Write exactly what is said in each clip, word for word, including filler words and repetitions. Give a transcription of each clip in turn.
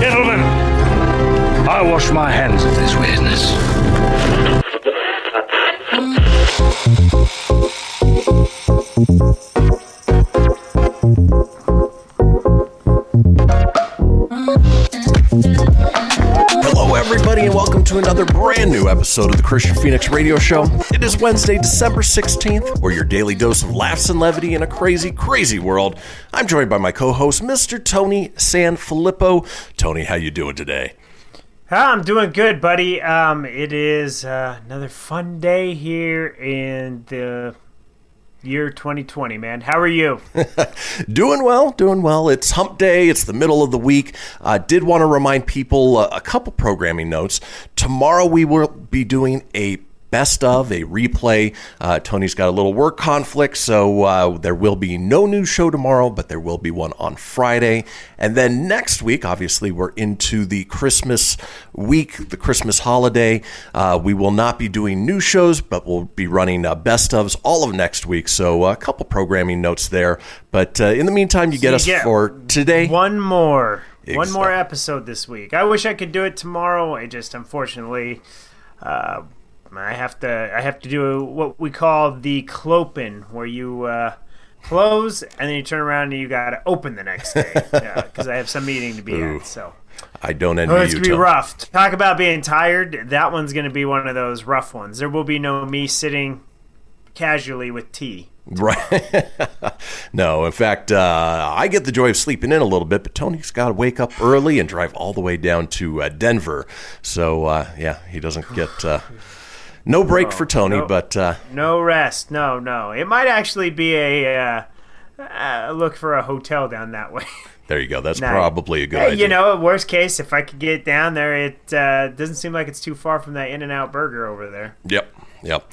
Gentlemen. I wash my hands of this weirdness. Hello, everybody, and welcome to another brand new episode of the Kristian Fenix Radio Show. It is Wednesday, December sixteenth, where your daily dose of laughs and levity in a crazy, crazy world. I'm joined by my co-host, Mister Tony Sanfilippo. Tony, how you doing today? I'm doing good, buddy. Um, it is uh, another fun day here in the year twenty twenty, man. How are you? Doing well, doing well. It's hump day. It's the middle of the week. I uh, did want to remind people uh, a couple programming notes. Tomorrow we will be doing a best of, a replay. Uh, Tony's got a little work conflict, so uh, there will be no new show tomorrow, but there will be one on Friday. And then next week, obviously, we're into the Christmas week, the Christmas holiday. Uh, we will not be doing new shows, but we'll be running uh, best ofs all of next week. So a couple programming notes there. But uh, in the meantime, you get so you us get for today. One more. Exactly. One more episode this week. I wish I could do it tomorrow. I just, unfortunately... Uh, I have to I have to do what we call the clopen, where you uh, close and then you turn around and you got to open the next day, because yeah, I have some meeting to be Ooh, at. So I don't envy you. Oh, it's going to be rough. Talk about being tired. That one's going to be one of those rough ones. There will be no me sitting casually with tea. Right. No, in fact, uh, I get the joy of sleeping in a little bit, but Tony's got to wake up early and drive all the way down to uh, Denver. So, uh, yeah, he doesn't get... Uh, No break no, for Tony, no, but... Uh, no rest. No, no. It might actually be a uh, uh, look for a hotel down that way. There you go. That's nah, probably a good idea. You know, worst case, if I could get down there, it uh, doesn't seem like it's too far from that In-N-Out Burger over there. Yep, yep.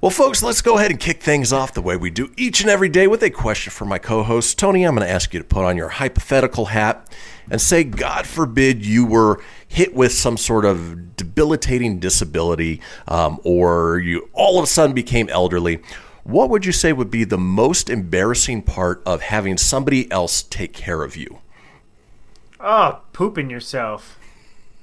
Well, folks, let's go ahead and kick things off the way we do each and every day with a question for my co-host. Tony, I'm going to ask you to put on your hypothetical hat and say, God forbid you were hit with some sort of debilitating disability, um, or you all of a sudden became elderly. What would you say would be the most embarrassing part of having somebody else take care of you? Oh, pooping yourself.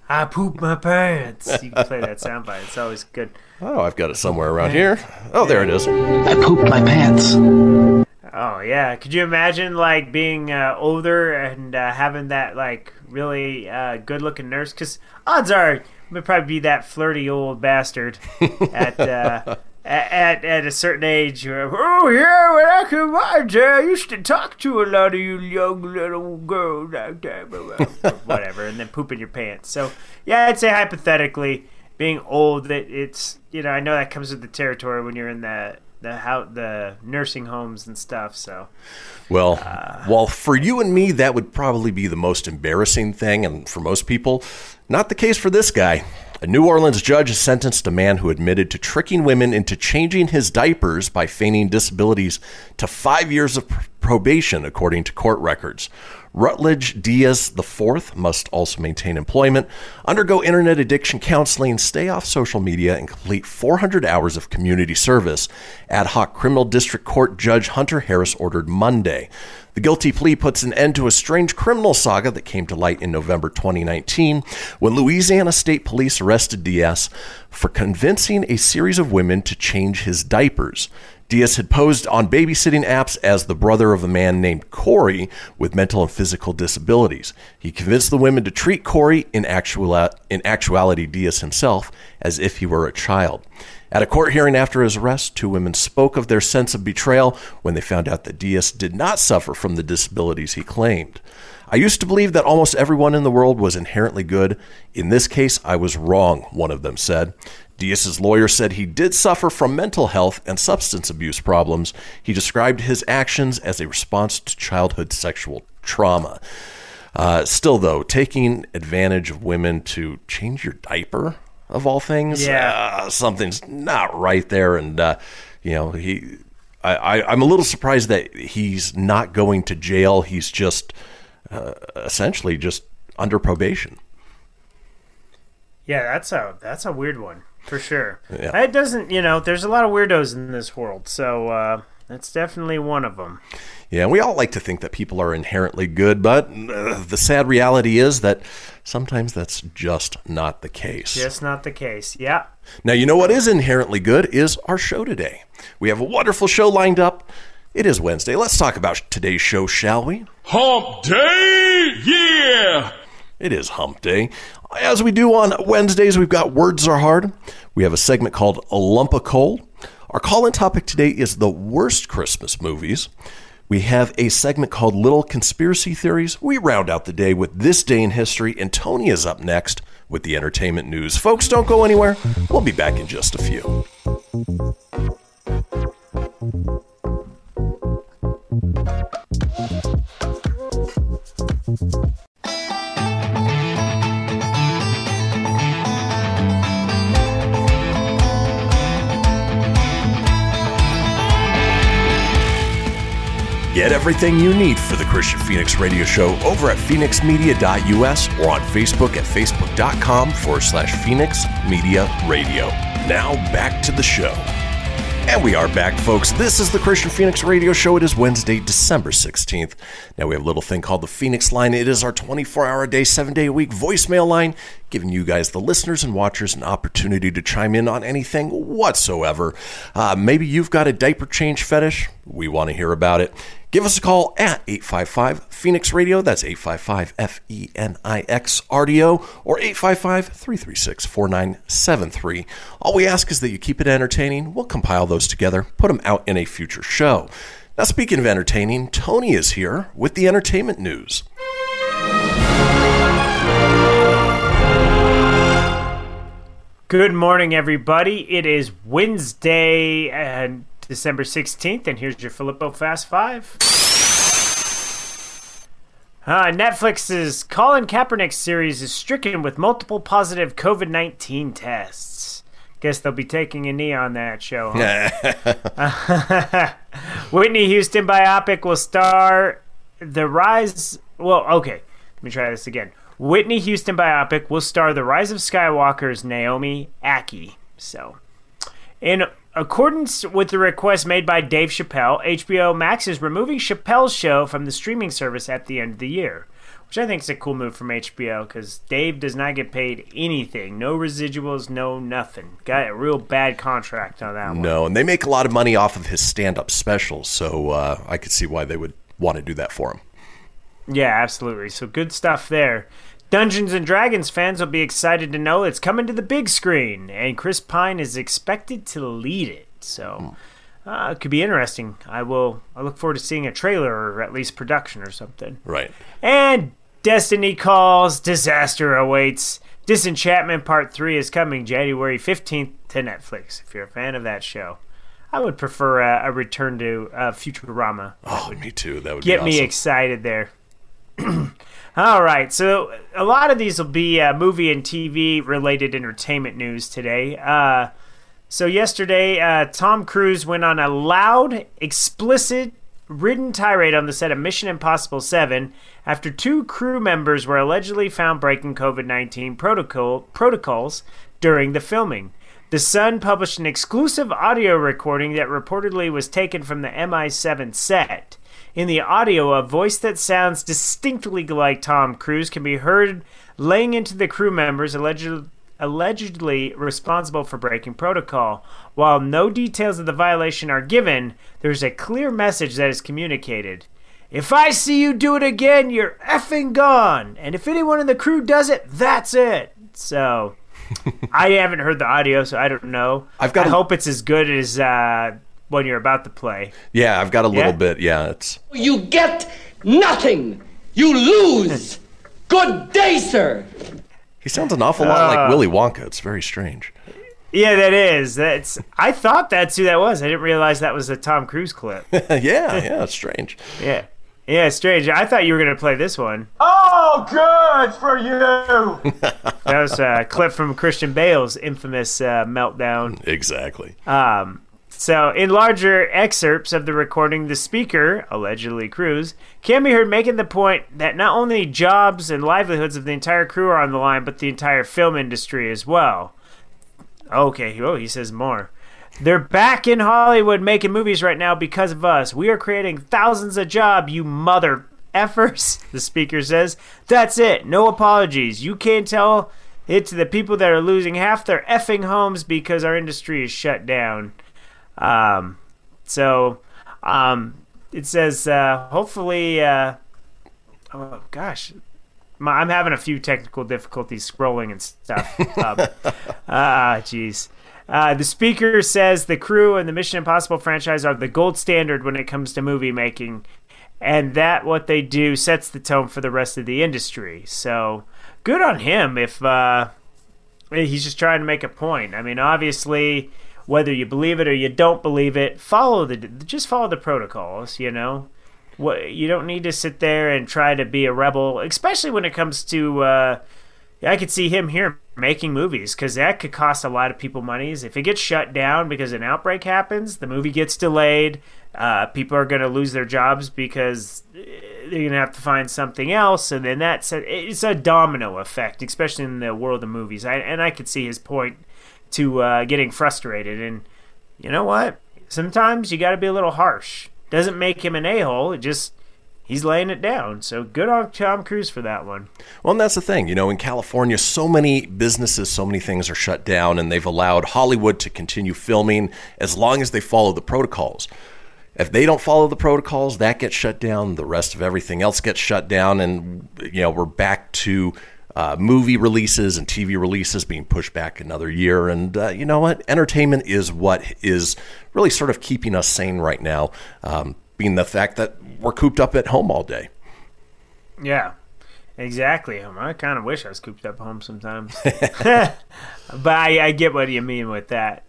I poop my pants. You can play that soundbite. It's always good. Oh, I've got it somewhere around here. Oh, there it is. I pooped my pants. Oh, yeah. Could you imagine, like, being uh, older and uh, having that, like, really uh, good-looking nurse? Because odds are it would probably be that flirty old bastard at uh, at at a certain age. Where, oh, yeah, when I came out, I used to talk to a lot of you young little girls like that, whatever, and then poop in your pants. So, yeah, I'd say hypothetically, being old, that it's, you know, I know that comes with the territory when you're in that, the how the nursing homes and stuff. So, well, uh, well, for you and me, that would probably be the most embarrassing thing, and for most people, not the case for this guy. A New Orleans judge has sentenced a man who admitted to tricking women into changing his diapers by feigning disabilities to five years of probation, according to court records. Rutledge Diaz the fourth must also maintain employment, undergo internet addiction counseling, stay off social media, and complete four hundred hours of community service. Ad hoc criminal district court judge Hunter Harris ordered Monday. The guilty plea puts an end to a strange criminal saga that came to light in November twenty nineteen when Louisiana State Police arrested Diaz for convincing a series of women to change his diapers. Diaz had posed on babysitting apps as the brother of a man named Corey with mental and physical disabilities. He convinced the women to treat Corey, in actual, in actuality Diaz himself, as if he were a child. At a court hearing after his arrest, two women spoke of their sense of betrayal when they found out that Diaz did not suffer from the disabilities he claimed. I used to believe that almost everyone in the world was inherently good. In this case, I was wrong, one of them said. Diaz's lawyer said he did suffer from mental health and substance abuse problems. He described his actions as a response to childhood sexual trauma. Uh, still, though, taking advantage of women to change your diaper, of all things, yeah. uh, something's not right there. And, uh, you know, he, I, I, I'm a little surprised that he's not going to jail. He's just uh, essentially just under probation. Yeah, that's a, that's a weird one. For sure. Yeah. It doesn't, you know, there's a lot of weirdos in this world, so uh, that's definitely one of them. Yeah, we all like to think that people are inherently good, but uh, the sad reality is that sometimes that's just not the case. Just not the case, yeah. Now, you know what is inherently good is our show today. We have a wonderful show lined up. It is Wednesday. Let's talk about today's show, shall we? Hump Day! Yeah! It is Hump Day. As we do on Wednesdays, we've got Words Are Hard. We have a segment called A Lump of Coal. Our call-in topic today is the worst Christmas movies. We have a segment called Little Conspiracy Theories. We round out the day with This Day in History, and Tony is up next with the entertainment news. Folks, don't go anywhere. We'll be back in just a few. Get everything you need for the Kristian Fenix Radio Show over at phoenix media dot u s or on Facebook at facebook.com forward slash Phoenix Media Radio. Now back to the show. And we are back, folks. This is the Kristian Fenix Radio Show. It is Wednesday, December sixteenth. Now we have a little thing called the Phoenix Line. It is our twenty-four hour a day, seven day a week voicemail line, giving you guys, the listeners and watchers, an opportunity to chime in on anything whatsoever. Uh, maybe you've got a diaper change fetish. We want to hear about it. Give us a call at eight five five Phoenix Radio. That's eight five five F E N I X R D O or eight five five, three three six, four nine seven three. All we ask is that you keep it entertaining. We'll compile those together, put them out in a future show. Now, speaking of entertaining, Tony is here with the entertainment news. Good morning, everybody. It is Wednesday and December sixteenth, and here's your Filippo Fast Five. Uh, Netflix's Colin Kaepernick series is stricken with multiple positive COVID nineteen tests. Guess they'll be taking a knee on that show, huh? Whitney Houston biopic will star the rise... Well, okay. Let me try this again. Whitney Houston biopic will star the rise of Skywalker's Naomi Ackie. So, in accordance with the request made by Dave Chappelle, H B O Max is removing Chappelle's show from the streaming service at the end of the year, which I think is a cool move from H B O because Dave does not get paid anything. No residuals, no nothing. Got a real bad contract on that one. No, and they make a lot of money off of his stand-up specials, so uh, I could see why they would want to do that for him. Yeah, absolutely. So good stuff there. Dungeons and Dragons fans will be excited to know it's coming to the big screen, and Chris Pine is expected to lead it. So uh, it could be interesting. I will. I look forward to seeing a trailer or at least production or something. Right. And Destiny Calls, Disaster Awaits. Disenchantment Part three is coming January fifteenth to Netflix, if you're a fan of that show. I would prefer a, a return to uh, Futurama. Oh, me too. That would get be awesome. Me excited there. All right, so a lot of these will be uh, movie and T V-related entertainment news today. Uh, so yesterday, uh, Tom Cruise went on a loud, explicit-ridden tirade on the set of Mission Impossible seven after two crew members were allegedly found breaking COVID nineteen protocol protocols during the filming. The Sun published an exclusive audio recording that reportedly was taken from the M I seven set. In the audio, a voice that sounds distinctly like Tom Cruise can be heard laying into the crew members allegedly allegedly responsible for breaking protocol. While no details of the violation are given, there's a clear message that is communicated. If I see you do it again, you're effing gone. And if anyone in the crew does it, that's it. So, I haven't heard the audio, so I don't know. I've got I a... hope it's as good as uh, when you're about to play. Yeah, I've got a little yeah? bit, yeah. It's... You get nothing. You lose. Good day, sir. He sounds an awful lot uh, like Willy Wonka. It's very strange. Yeah, that is. That's. I thought that's who that was. I didn't realize that was a Tom Cruise clip. yeah, yeah, it's strange. yeah, yeah, it's strange. I thought you were going to play this one. Oh, good for you. That was a clip from Christian Bale's infamous uh, meltdown. Exactly. Um. So, in larger excerpts of the recording, the speaker, allegedly Cruise, can be heard making the point that not only jobs and livelihoods of the entire crew are on the line, but the entire film industry as well. Okay, oh, he says more. They're back in Hollywood making movies right now because of us. We are creating thousands of jobs, you mother effers, the speaker says. That's it. No apologies. You can't tell it to the people that are losing half their effing homes because our industry is shut down. Um, so, um, it says, uh, hopefully, uh, oh gosh, my, I'm having a few technical difficulties scrolling and stuff. Ah, um, jeez. Uh, uh, the speaker says the crew and the Mission Impossible franchise are the gold standard when it comes to movie making, and that what they do sets the tone for the rest of the industry. So good on him. If, uh, he's just trying to make a point. I mean, obviously, whether you believe it or you don't believe it, follow the just follow the protocols. You know, what you don't need to sit there and try to be a rebel, especially when it comes to. Uh, I could see him here making movies because that could cost a lot of people monies. If it gets shut down because an outbreak happens, the movie gets delayed. Uh, people are going to lose their jobs because they're going to have to find something else, and then that's a, it's a domino effect, especially in the world of movies. I, and I could see his point. To uh, getting frustrated, and you know what? Sometimes you got to be a little harsh. Doesn't make him an a-hole. It just he's laying it down. So good on Tom Cruise for that one. Well, and that's the thing. You know, in California, so many businesses, so many things are shut down, and they've allowed Hollywood to continue filming as long as they follow the protocols. If they don't follow the protocols, that gets shut down. The rest of everything else gets shut down, and you know, we're back to. Uh, movie releases and T V releases being pushed back another year. And uh, you know what? Entertainment is what is really sort of keeping us sane right now, um, being the fact that we're cooped up at home all day. Yeah, exactly. I kind of wish I was cooped up home sometimes. But I, I get what you mean with that.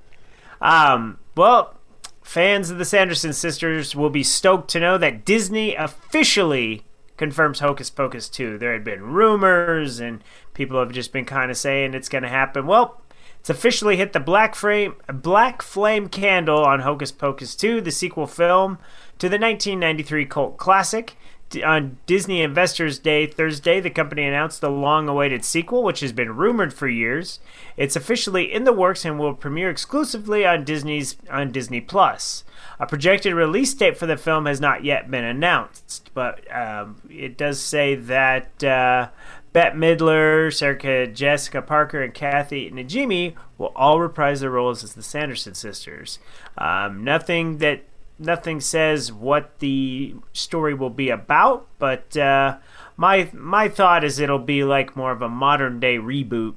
Um, well, fans of the Sanderson sisters will be stoked to know that Disney officially confirms Hocus Pocus two. There had been rumors, and people have just been kind of saying it's going to happen. Well, it's officially hit the black frame, black flame candle on Hocus Pocus two, the sequel film to the nineteen ninety-three cult classic. On Disney Investors Day Thursday, the company announced the long-awaited sequel, which has been rumored for years. It's officially in the works and will premiere exclusively on Disney's on Disney Plus. A projected release date for the film has not yet been announced, but um, it does say that uh, Bette Midler, Sarah Jessica Parker, and Kathy Najimy will all reprise their roles as the Sanderson sisters. Um, nothing that. Nothing says what the story will be about, but uh, my my thought is it'll be like more of a modern day reboot,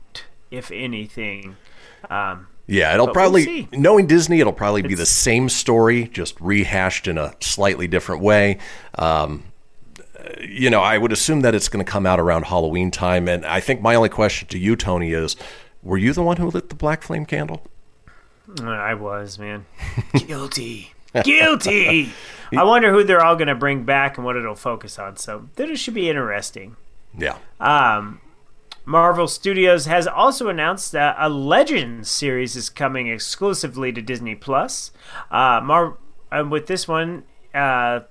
if anything. Um, yeah, it'll probably, we'll knowing Disney, it'll probably be it's, the same story, just rehashed in a slightly different way. Um, you know, I would assume that it's going to come out around Halloween time, and I think my only question to you, Tony, is, were you the one who lit the black flame candle? I was, man. Guilty. Guilty. I wonder who they're all going to bring back and what it'll focus on. So this should be interesting. Yeah. Um, Marvel Studios has also announced that a Legends series is coming exclusively to Disney Plus. Uh, Mar- and with this one, uh,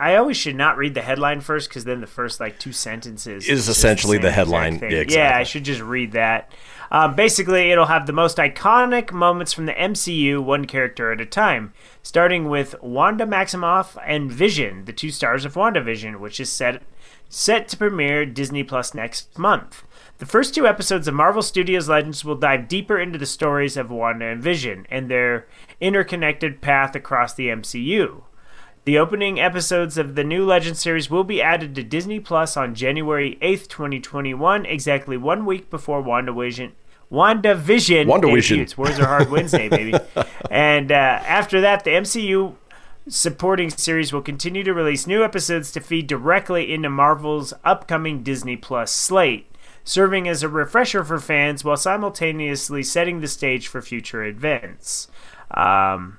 I always should not read the headline first because then the first like two sentences is essentially the, the headline. Yeah, exactly. Yeah, I should just read that. Um, basically, it'll have the most iconic moments from the M C U, one character at a time, starting with Wanda Maximoff and Vision, the two stars of WandaVision, which is set set to premiere Disney Plus next month. The first two episodes of Marvel Studios Legends will dive deeper into the stories of Wanda and Vision and their interconnected path across the M C U. The opening episodes of the new Legends series will be added to Disney Plus on January eighth, twenty twenty-one, exactly one week before WandaVision. WandaVision. WandaVision. Words are hard Wednesday, baby. And uh, after that, the M C U supporting series will continue to release new episodes to feed directly into Marvel's upcoming Disney Plus slate, serving as a refresher for fans while simultaneously setting the stage for future events. Um...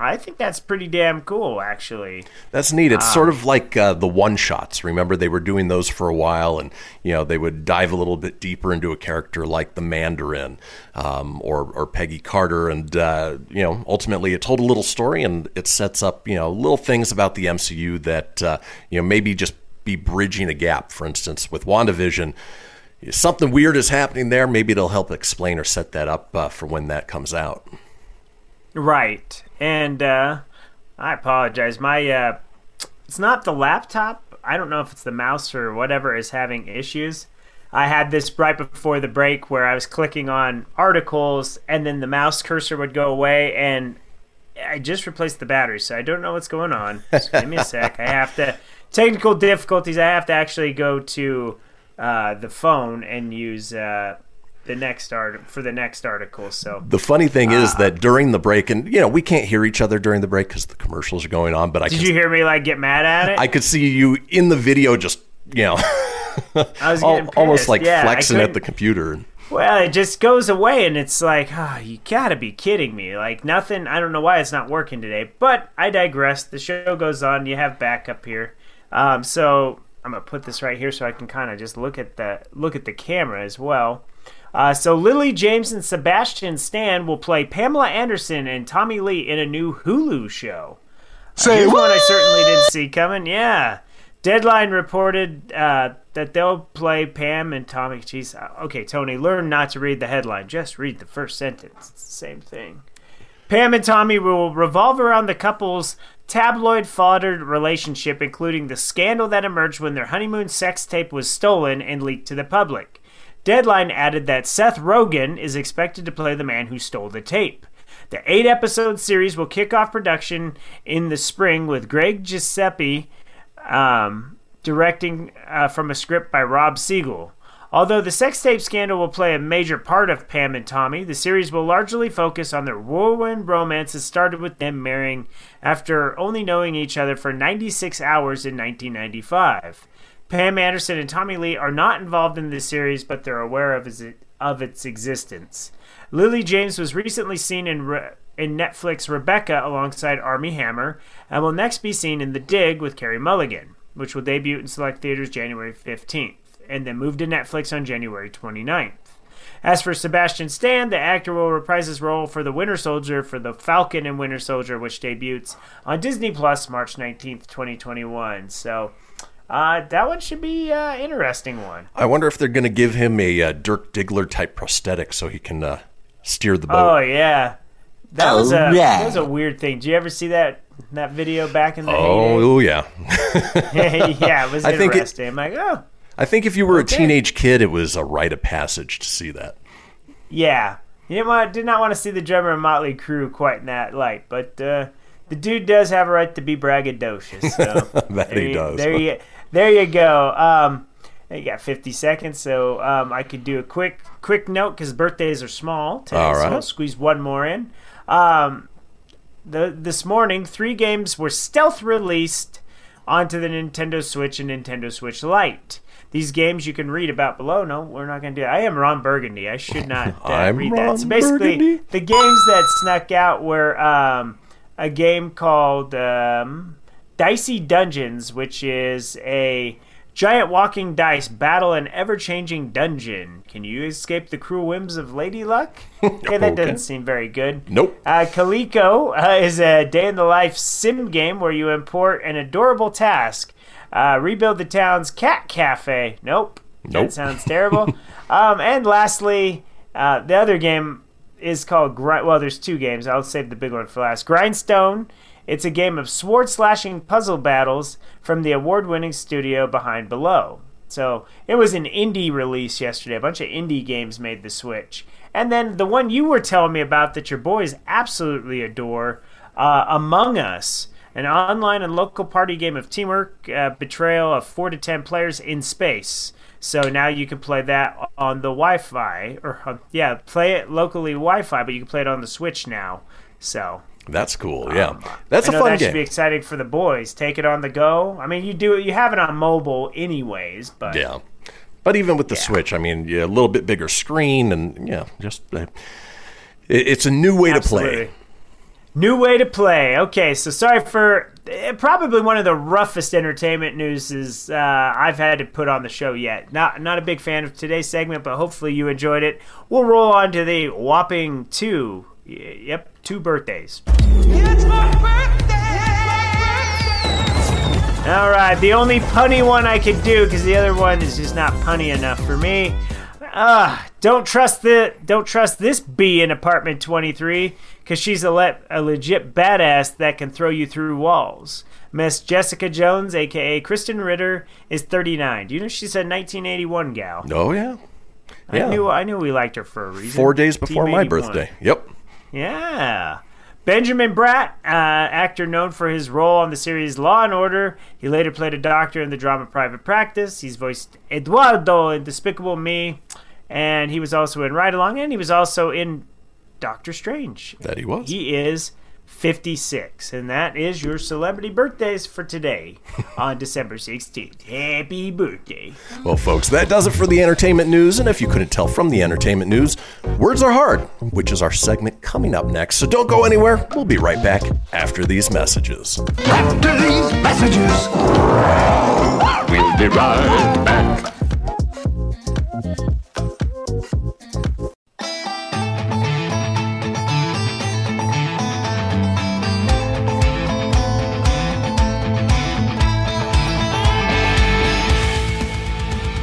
I think that's pretty damn cool, actually. That's neat. It's um, sort of like uh, the one-shots. Remember, they were doing those for a while, and you know they would dive a little bit deeper into a character like the Mandarin um, or or Peggy Carter, and uh, you know ultimately it told a little story, and it sets up you know little things about the M C U that uh, you know maybe just be bridging a gap. For instance, with WandaVision, something weird is happening there. Maybe it'll help explain or set that up uh, for when that comes out. Right. And uh, I apologize. My uh, it's not the laptop. I don't know if it's the mouse or whatever is having issues. I had this right before the break where I was clicking on articles and then the mouse cursor would go away, and I just replaced the battery, so I don't know what's going on. Just give me a sec. I have to technical difficulties. I have to actually go to uh, the phone and use. Uh, The next art for the next article. So the funny thing is uh, that during the break, and you know we can't hear each other during the break because the commercials are going on. But I did can, you hear me like get mad at it? I could see you in the video, just you know, I was all, almost like yeah, flexing at the computer. Well, it just goes away, and it's like, oh, you gotta be kidding me! Like nothing. I don't know why it's not working today, but I digress. The show goes on. You have backup here, um, so I'm gonna put this right here so I can kind of just look at the look at the camera as well. Uh, so Lily James and Sebastian Stan will play Pamela Anderson and Tommy Lee in a new Hulu show. Say uh, what? I certainly didn't see coming. Yeah. Deadline reported uh, that they'll play Pam and Tommy. Jeez. Okay, Tony, learn not to read the headline. Just read the first sentence. It's the same thing. Pam and Tommy will revolve around the couple's tabloid-foddered relationship, including the scandal that emerged when their honeymoon sex tape was stolen and leaked to the public. Deadline added that Seth Rogen is expected to play the man who stole the tape. The eight-episode series will kick off production in the spring with Greg Giuseppe um, directing uh, from a script by Rob Siegel. Although the sex tape scandal will play a major part of Pam and Tommy, the series will largely focus on their whirlwind romance that started with them marrying after only knowing each other for ninety-six hours in nineteen ninety-five. Pam Anderson and Tommy Lee are not involved in this series, but they're aware of, is it, of its existence. Lily James was recently seen in Re- in Netflix Rebecca alongside Armie Hammer, and will next be seen in The Dig with Carey Mulligan, which will debut in select theaters January fifteenth, and then move to Netflix on January twenty-ninth. As for Sebastian Stan, the actor will reprise his role for The Winter Soldier for The Falcon and Winter Soldier, which debuts on Disney Plus March nineteenth, twenty twenty-one. So... Uh, that one should be an uh, interesting one. I wonder if they're going to give him a uh, Dirk Diggler-type prosthetic so he can uh, steer the boat. Oh, yeah. That, oh, was a, yeah. that was a weird thing. Did you ever see that that video back in the Oh, heyday? yeah. yeah, it was I interesting. It, I'm like, oh. I think if you were okay. a teenage kid, it was a rite of passage to see that. Yeah. You didn't want, did not want to see the drummer of Motley Crue quite in that light, but uh, the dude does have a right to be braggadocious. So that there he you, does. There you go. There you go. Um, you got fifty seconds, so um, I could do a quick quick note because birthdays are small today, all right. So I'll squeeze one more in. Um, the, this morning, three games were stealth released onto the Nintendo Switch and Nintendo Switch Lite. These games you can read about below. No, we're not going to do that. I am Ron Burgundy. I should not uh, I'm read Ron that. So basically, Burgundy. The games that snuck out were um, a game called... Um, Dicey Dungeons, which is a giant walking dice battle an ever-changing dungeon. Can you escape the cruel whims of Lady Luck? Okay, that okay. doesn't seem very good. Nope. Uh, Coleco uh, is a day-in-the-life sim game where you import an adorable task. Uh, rebuild the town's cat cafe. Nope. Nope. That sounds terrible. um, and lastly, Uh, the other game is called Grind. Well, there's two games. I'll save the big one for last. Grindstone. It's a game of sword-slashing puzzle battles from the award-winning studio behind Below. So it was an indie release yesterday. A bunch of indie games made the Switch. And then the one you were telling me about that your boys absolutely adore, uh, Among Us, an online and local party game of teamwork, uh, betrayal of four to ten players in space. So now you can play that on the Wi-Fi, or uh, yeah, play it locally Wi-Fi, but you can play it on the Switch now. So that's cool. Yeah, um, that's I know a fun that game. That should be exciting for the boys. Take it on the go. I mean, you do it. You have it on mobile, anyways. But yeah, but even with the yeah. Switch, I mean, yeah, a little bit bigger screen, and yeah, just uh, it, it's a new way Absolutely. to play. New way to play. Okay, so sorry for uh, probably one of the roughest entertainment news is uh, I've had to put on the show yet. Not not a big fan of today's segment, but hopefully you enjoyed it. We'll roll on to the whopping two. Yep, two birthdays. It's my birthday! It's my birthday! All right, the only punny one I could do because the other one is just not punny enough for me. Uh, don't trust the don't trust this bee in apartment twenty-three because she's a, le- a legit badass that can throw you through walls. Miss Jessica Jones, a k a. Kristen Ritter, is thirty-nine. Do you know she's a nineteen eighty-one gal? Oh, yeah. yeah. I knew I knew we liked her for a reason. Four days before my birthday. Yep. Yeah. Benjamin Bratt, uh, actor known for his role on the series Law and Order. He later played a doctor in the drama Private Practice. He's voiced Eduardo in Despicable Me. And he was also in Ride Along, and he was also in Doctor Strange. That he was. He is fifty-six, and that is your celebrity birthdays for today on December sixteenth. Happy birthday. Well, folks, that does it for the entertainment news, and if you couldn't tell from the entertainment news, Words Are Hard, which is our segment coming up next. So don't go anywhere. We'll be right back after these messages. After these messages, we'll be right back.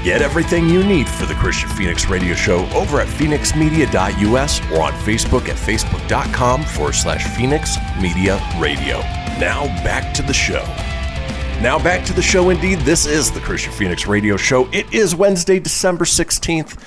Get everything you need for the Kristian Fenix Radio Show over at phoenix media dot u s or on Facebook at facebook.com forward slash Phoenix Media Radio. Now back to the show. Now back to the show indeed. This is the Kristian Fenix Radio Show. It is Wednesday, December sixteenth.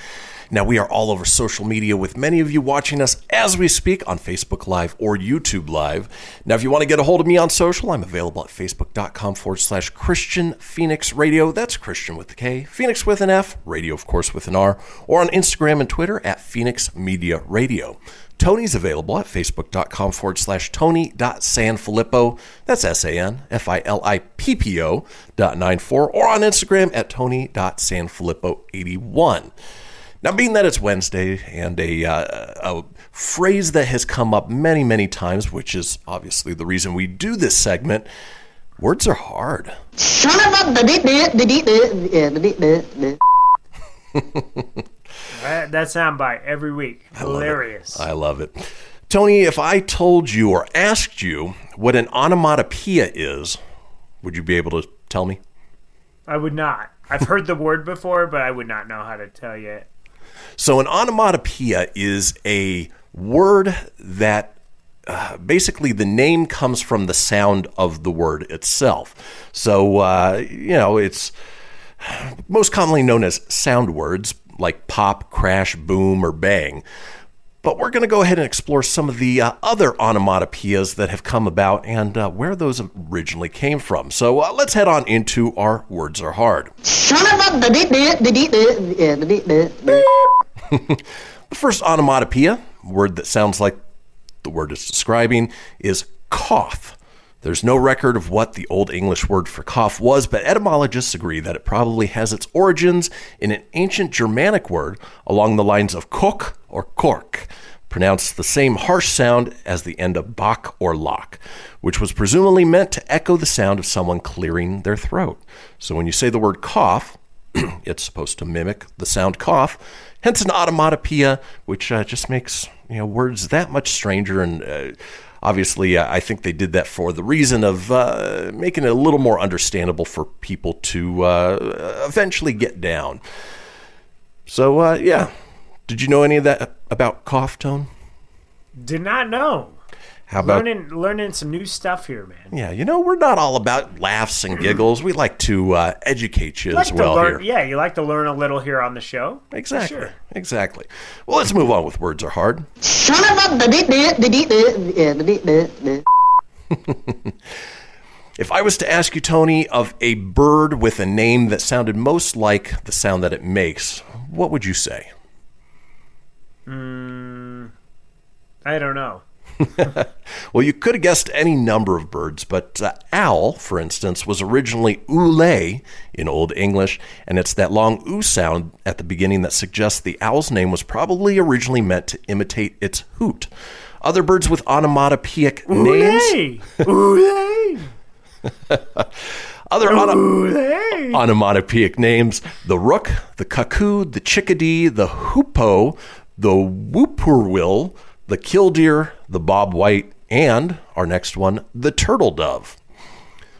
Now, we are all over social media with many of you watching us as we speak on Facebook Live or YouTube Live. Now, if you want to get a hold of me on social, I'm available at facebook.com forward slash Kristian Fenix Radio. That's Kristian with a K, Phoenix with an F, radio, of course, with an R, or on Instagram and Twitter at Phoenix Media Radio. Tony's available at facebook.com forward slash Tony.Sanfilippo. That's S-A-N-F-I-L-I-P-P-O dot nine four, or on Instagram at Tony.Sanfilippo eighty-one. Now, being that it's Wednesday and a, uh, a phrase that has come up many, many times, which is obviously the reason we do this segment, words are hard. That, that soundbite every week. Hilarious. I love it. I love it. Tony, if I told you or asked you what an onomatopoeia is, would you be able to tell me? I would not. I've heard the word before, but I would not know how to tell you it. So an onomatopoeia is a word that uh, basically the name comes from the sound of the word itself. So, uh, you know, it's most commonly known as sound words like pop, crash, boom, or bang. But we're going to go ahead and explore some of the uh, other onomatopoeias that have come about and uh, where those originally came from. So uh, let's head on into our Words Are Hard. The first onomatopoeia, word that sounds like the word it's describing, is cough. There's no record of what the Old English word for cough was, but etymologists agree that it probably has its origins in an ancient Germanic word along the lines of koch or kork, pronounced the same harsh sound as the end of bach or lock, which was presumably meant to echo the sound of someone clearing their throat. So when you say the word cough, it's supposed to mimic the sound cough, hence an onomatopoeia, which uh, just makes you know words that much stranger and... Uh, Obviously, I think they did that for the reason of uh, making it a little more understandable for people to uh, eventually get down. So, uh, yeah, Did you know any of that about cough, Tone? Did not know. How about learning, learning some new stuff here, man? Yeah, you know, we're not all about laughs and giggles. We like to uh, educate you, you like as well learn, here. Yeah, you like to learn a little here on the show. Exactly, sure. exactly. Well, let's move on with Words Are Hard. Son of a... If I was to ask you, Tony, of a bird with a name that sounded most like the sound that it makes, what would you say? Mm, I don't know. Well, you could have guessed any number of birds, but uh, owl, for instance, was originally oolay in Old English, and it's that long oo sound at the beginning that suggests the owl's name was probably originally meant to imitate its hoot. Other birds with onomatopoeic oolay. names... Oolay! Other ono- onomatopoeic names, the rook, the cuckoo, the chickadee, the hoopoe, the whippoorwill, the killdeer, the bob white, and our next one, the turtle dove.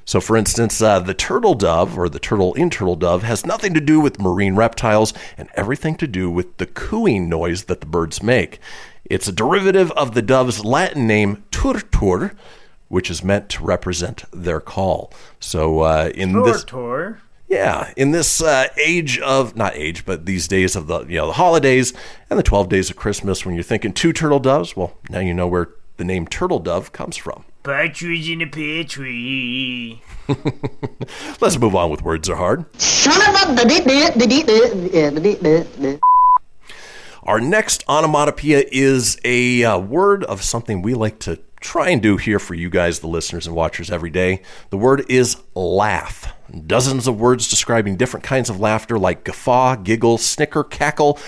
So, for instance, uh, the turtle dove, or the turtle in turtle dove, has nothing to do with marine reptiles and everything to do with the cooing noise that the birds make. It's a derivative of the dove's Latin name, turtur, which is meant to represent their call. So uh, in Tor, this, Tor. yeah, in this uh, age of not age, but these days of the you know the holidays and the twelve days of Christmas, when you're thinking two turtle doves, well, now you know where the name turtle dove comes from. Partridge in a pear tree. Let's move on with Words Are Hard. Our next onomatopoeia is a uh, word of something we like to try and do here for you guys, the listeners and watchers, every day. The word is laugh. Dozens of words describing different kinds of laughter like guffaw, giggle, snicker, cackle,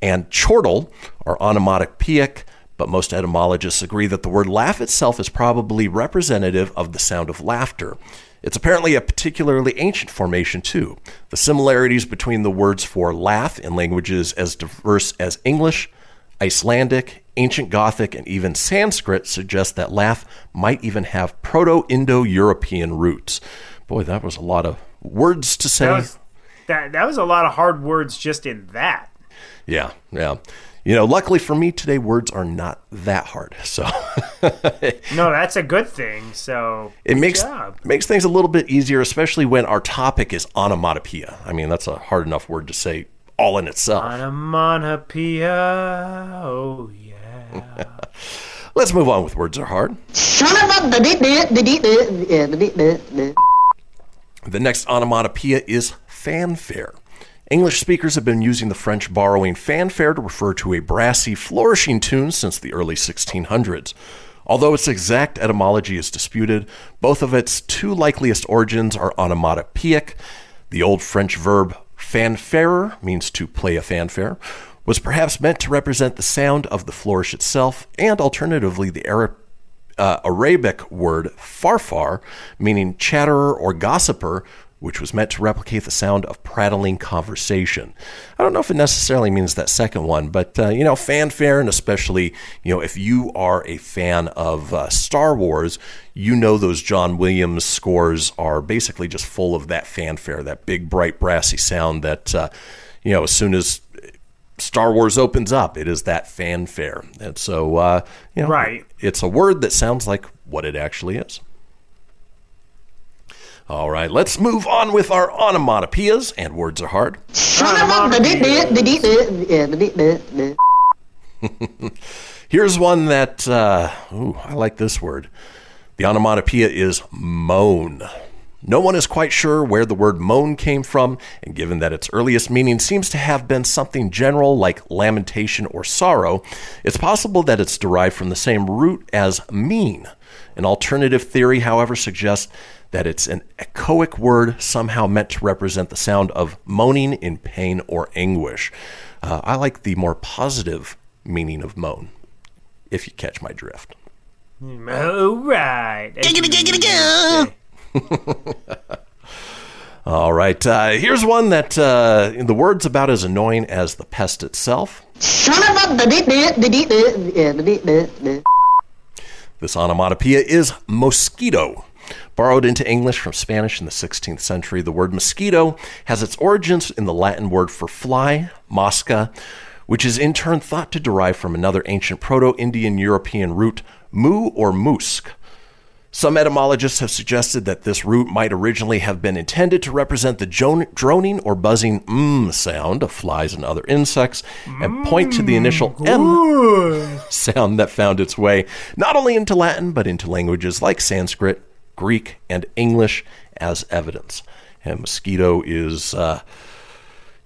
and chortle are onomatopoeic, but most etymologists agree that the word laugh itself is probably representative of the sound of laughter. It's apparently a particularly ancient formation, too. The similarities between the words for laugh in languages as diverse as English, Icelandic, ancient Gothic, and even Sanskrit suggest that laugh might even have Proto-Indo-European roots. Boy, that was a lot of words to say. That was, that, that was a lot of hard words just in that. Yeah, yeah. You know, luckily for me today, words are not that hard. So, no, that's a good thing. So it makes job. makes things a little bit easier, especially when our topic is onomatopoeia. I mean, that's a hard enough word to say all in itself. Onomatopoeia, oh yeah. Let's move on with Words Are Hard. The next onomatopoeia is fanfare. English speakers have been using the French borrowing fanfare to refer to a brassy, flourishing tune since the early sixteen hundreds. Although its exact etymology is disputed, both of its two likeliest origins are onomatopoeic. The old French verb fanfarer means to play a fanfare, was perhaps meant to represent the sound of the flourish itself, and alternatively the Arab uh, Arabic word farfar, meaning chatterer or gossiper, which was meant to replicate the sound of prattling conversation. I don't know if it necessarily means that second one, but, uh, you know, fanfare, and especially, you know, if you are a fan of uh, Star Wars, you know those John Williams scores are basically just full of that fanfare, that big, bright, brassy sound that, uh, you know, as soon as Star Wars opens up, it is that fanfare. And so, uh, you know, right. It's a word that sounds like what it actually is. All right, let's move on with our onomatopoeias, and Words Are Hard. Here's one that, uh, ooh, I like this word. The onomatopoeia is moan. No one is quite sure where the word moan came from, and given that its earliest meaning seems to have been something general like lamentation or sorrow, it's possible that it's derived from the same root as mean. An alternative theory, however, suggests that it's an echoic word somehow meant to represent the sound of moaning in pain or anguish. Uh, I like the more positive meaning of moan, if you catch my drift. All right. All right. Uh, here's one that uh, the word's about as annoying as the pest itself. This onomatopoeia is mosquito. Borrowed into English from Spanish in the sixteenth century, the word mosquito has its origins in the Latin word for fly, mosca, which is in turn thought to derive from another ancient Proto-Indian European root, mu or musk. Some etymologists have suggested that this root might originally have been intended to represent the droning or buzzing mm sound of flies and other insects, and point to the initial m sound that found its way not only into Latin, but into languages like Sanskrit, Greek, and English as evidence. And mosquito is, uh,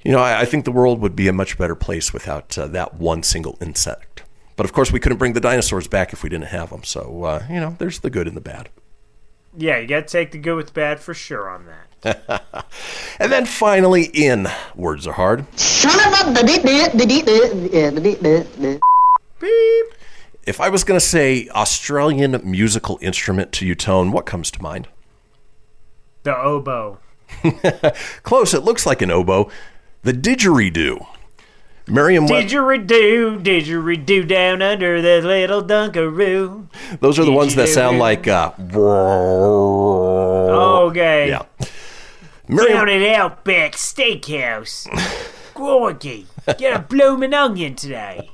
you know, I, I think the world would be a much better place without uh, that one single insect. But, of course, we couldn't bring the dinosaurs back if we didn't have them. So, uh, you know, there's the good and the bad. Yeah, you got to take the good with the bad for sure on that. And then, finally, in Words Are Hard. Beep. If I was going to say Australian musical instrument to you, Tone, what comes to mind? The oboe. Close. It looks like an oboe. The didgeridoo. Merriam didgeridoo, didgeridoo down under the little dunkaroo. Those are the ones that sound like... Uh, okay. Yeah. Merriam- down at Outback Steakhouse. Gorky, get a bloomin' onion today.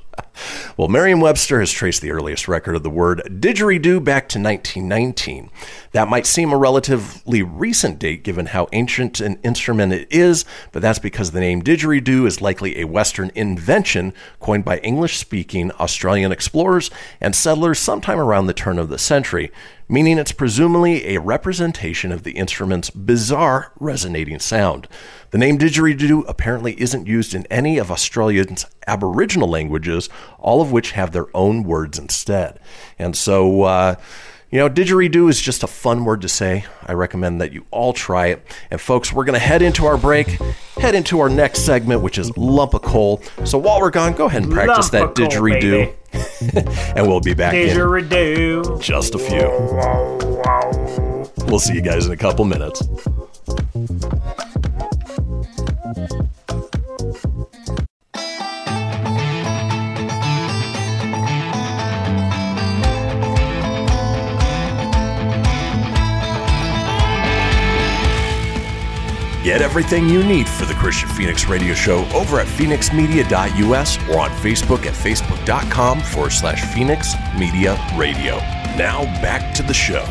Well, Merriam-Webster has traced the earliest record of the word didgeridoo back to nineteen nineteen. That might seem a relatively recent date given how ancient an instrument it is, but that's because the name didgeridoo is likely a Western invention coined by English-speaking Australian explorers and settlers sometime around the turn of the century, meaning it's presumably a representation of the instrument's bizarre resonating sound. The name didgeridoo apparently isn't used in any of Australia's Aboriginal languages, all of which have their own words instead. And so, uh, you know, didgeridoo is just a fun word to say. I recommend that you all try it. And folks, we're going to head into our break, head into our next segment, which is Lump of Coal. So while we're gone, go ahead and practice lump that didgeridoo. And we'll be back didgeridoo. In just a few. We'll see you guys in a couple minutes. Get everything you need for the Kristian Fenix Radio Show over at phoenix media dot u s or on Facebook at facebook.com forward slash Phoenix Media Radio. Now back to the show.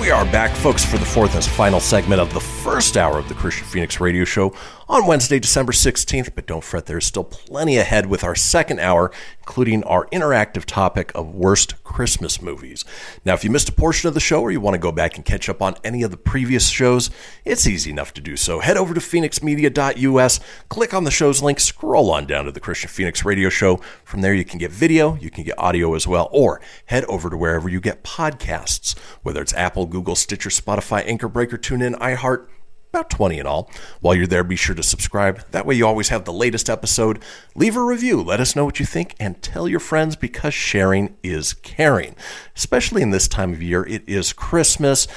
We are back, folks, for the fourth and final segment of the first hour of the Kristian Fenix Radio Show on Wednesday, December sixteenth. But don't fret, there's still plenty ahead with our second hour, including our interactive topic of worst Christmas movies. Now, if you missed a portion of the show or you want to go back and catch up on any of the previous shows, it's easy enough to do so. Head over to phoenix media dot u s, click on the show's link, scroll on down to the Kristian Fenix Radio Show. From there, you can get video, you can get audio as well, or head over to wherever you get podcasts, whether it's Apple, Google, Stitcher, Spotify, Anchor, Breaker, TuneIn, iHeart, about twenty in all. While you're there, be sure to subscribe. That way you always have the latest episode. Leave a review. Let us know what you think and tell your friends, because sharing is caring. Especially in this time of year, it is Christmas.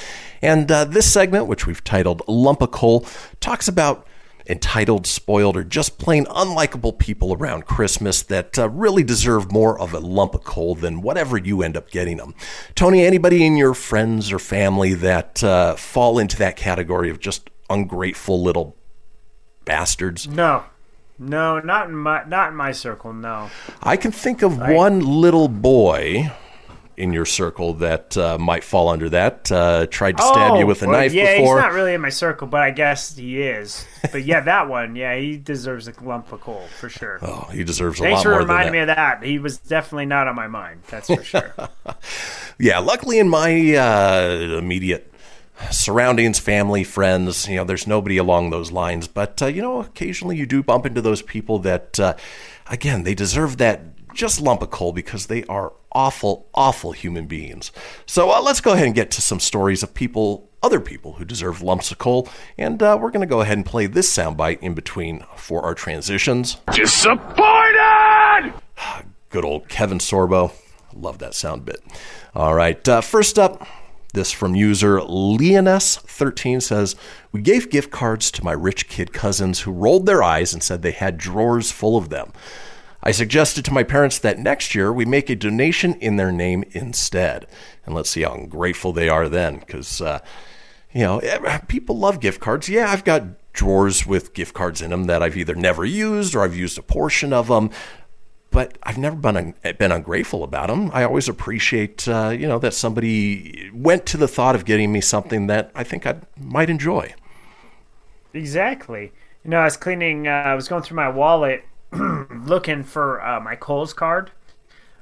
And uh, this segment, which we've titled Lump of Coal, talks about entitled, spoiled, or just plain unlikable people around Christmas that uh, really deserve more of a lump of coal than whatever you end up getting them. Tony, anybody in your friends or family that uh, fall into that category of just ungrateful little bastards? No. No, not in my not in my circle, no. I can think of I... one little boy in your circle that uh, might fall under that. Uh, tried to stab oh, you with a well, knife yeah, before. Yeah, he's not really in my circle, but I guess he is. But yeah, that one, yeah, he deserves a lump of coal for sure. Oh, he deserves a Thanks lot more than that. Thanks for reminding me of that. He was definitely not on my mind, that's for sure. Yeah, luckily in my uh, immediate surroundings, family, friends, you know, there's nobody along those lines. But, uh, you know, occasionally you do bump into those people that, uh, again, they deserve that just lump of coal because they are awful, awful human beings. So uh, let's go ahead and get to some stories of people, other people who deserve lumps of coal. And uh, we're going to go ahead and play this soundbite in between for our transitions. Disappointed! Good old Kevin Sorbo. Love that sound bit. All right. Uh, first up, this from user Leoness thirteen says, we gave gift cards to my rich kid cousins who rolled their eyes and said they had drawers full of them. I suggested to my parents that next year we make a donation in their name instead. And let's see how ungrateful they are then, because, uh, you know, people love gift cards. Yeah, I've got drawers with gift cards in them that I've either never used or I've used a portion of them. but I've never been un- been ungrateful about them. I always appreciate, uh, you know, that somebody went to the thought of getting me something that I think I might enjoy. Exactly. You know, I was cleaning, uh, I was going through my wallet looking for uh, my Kohl's card.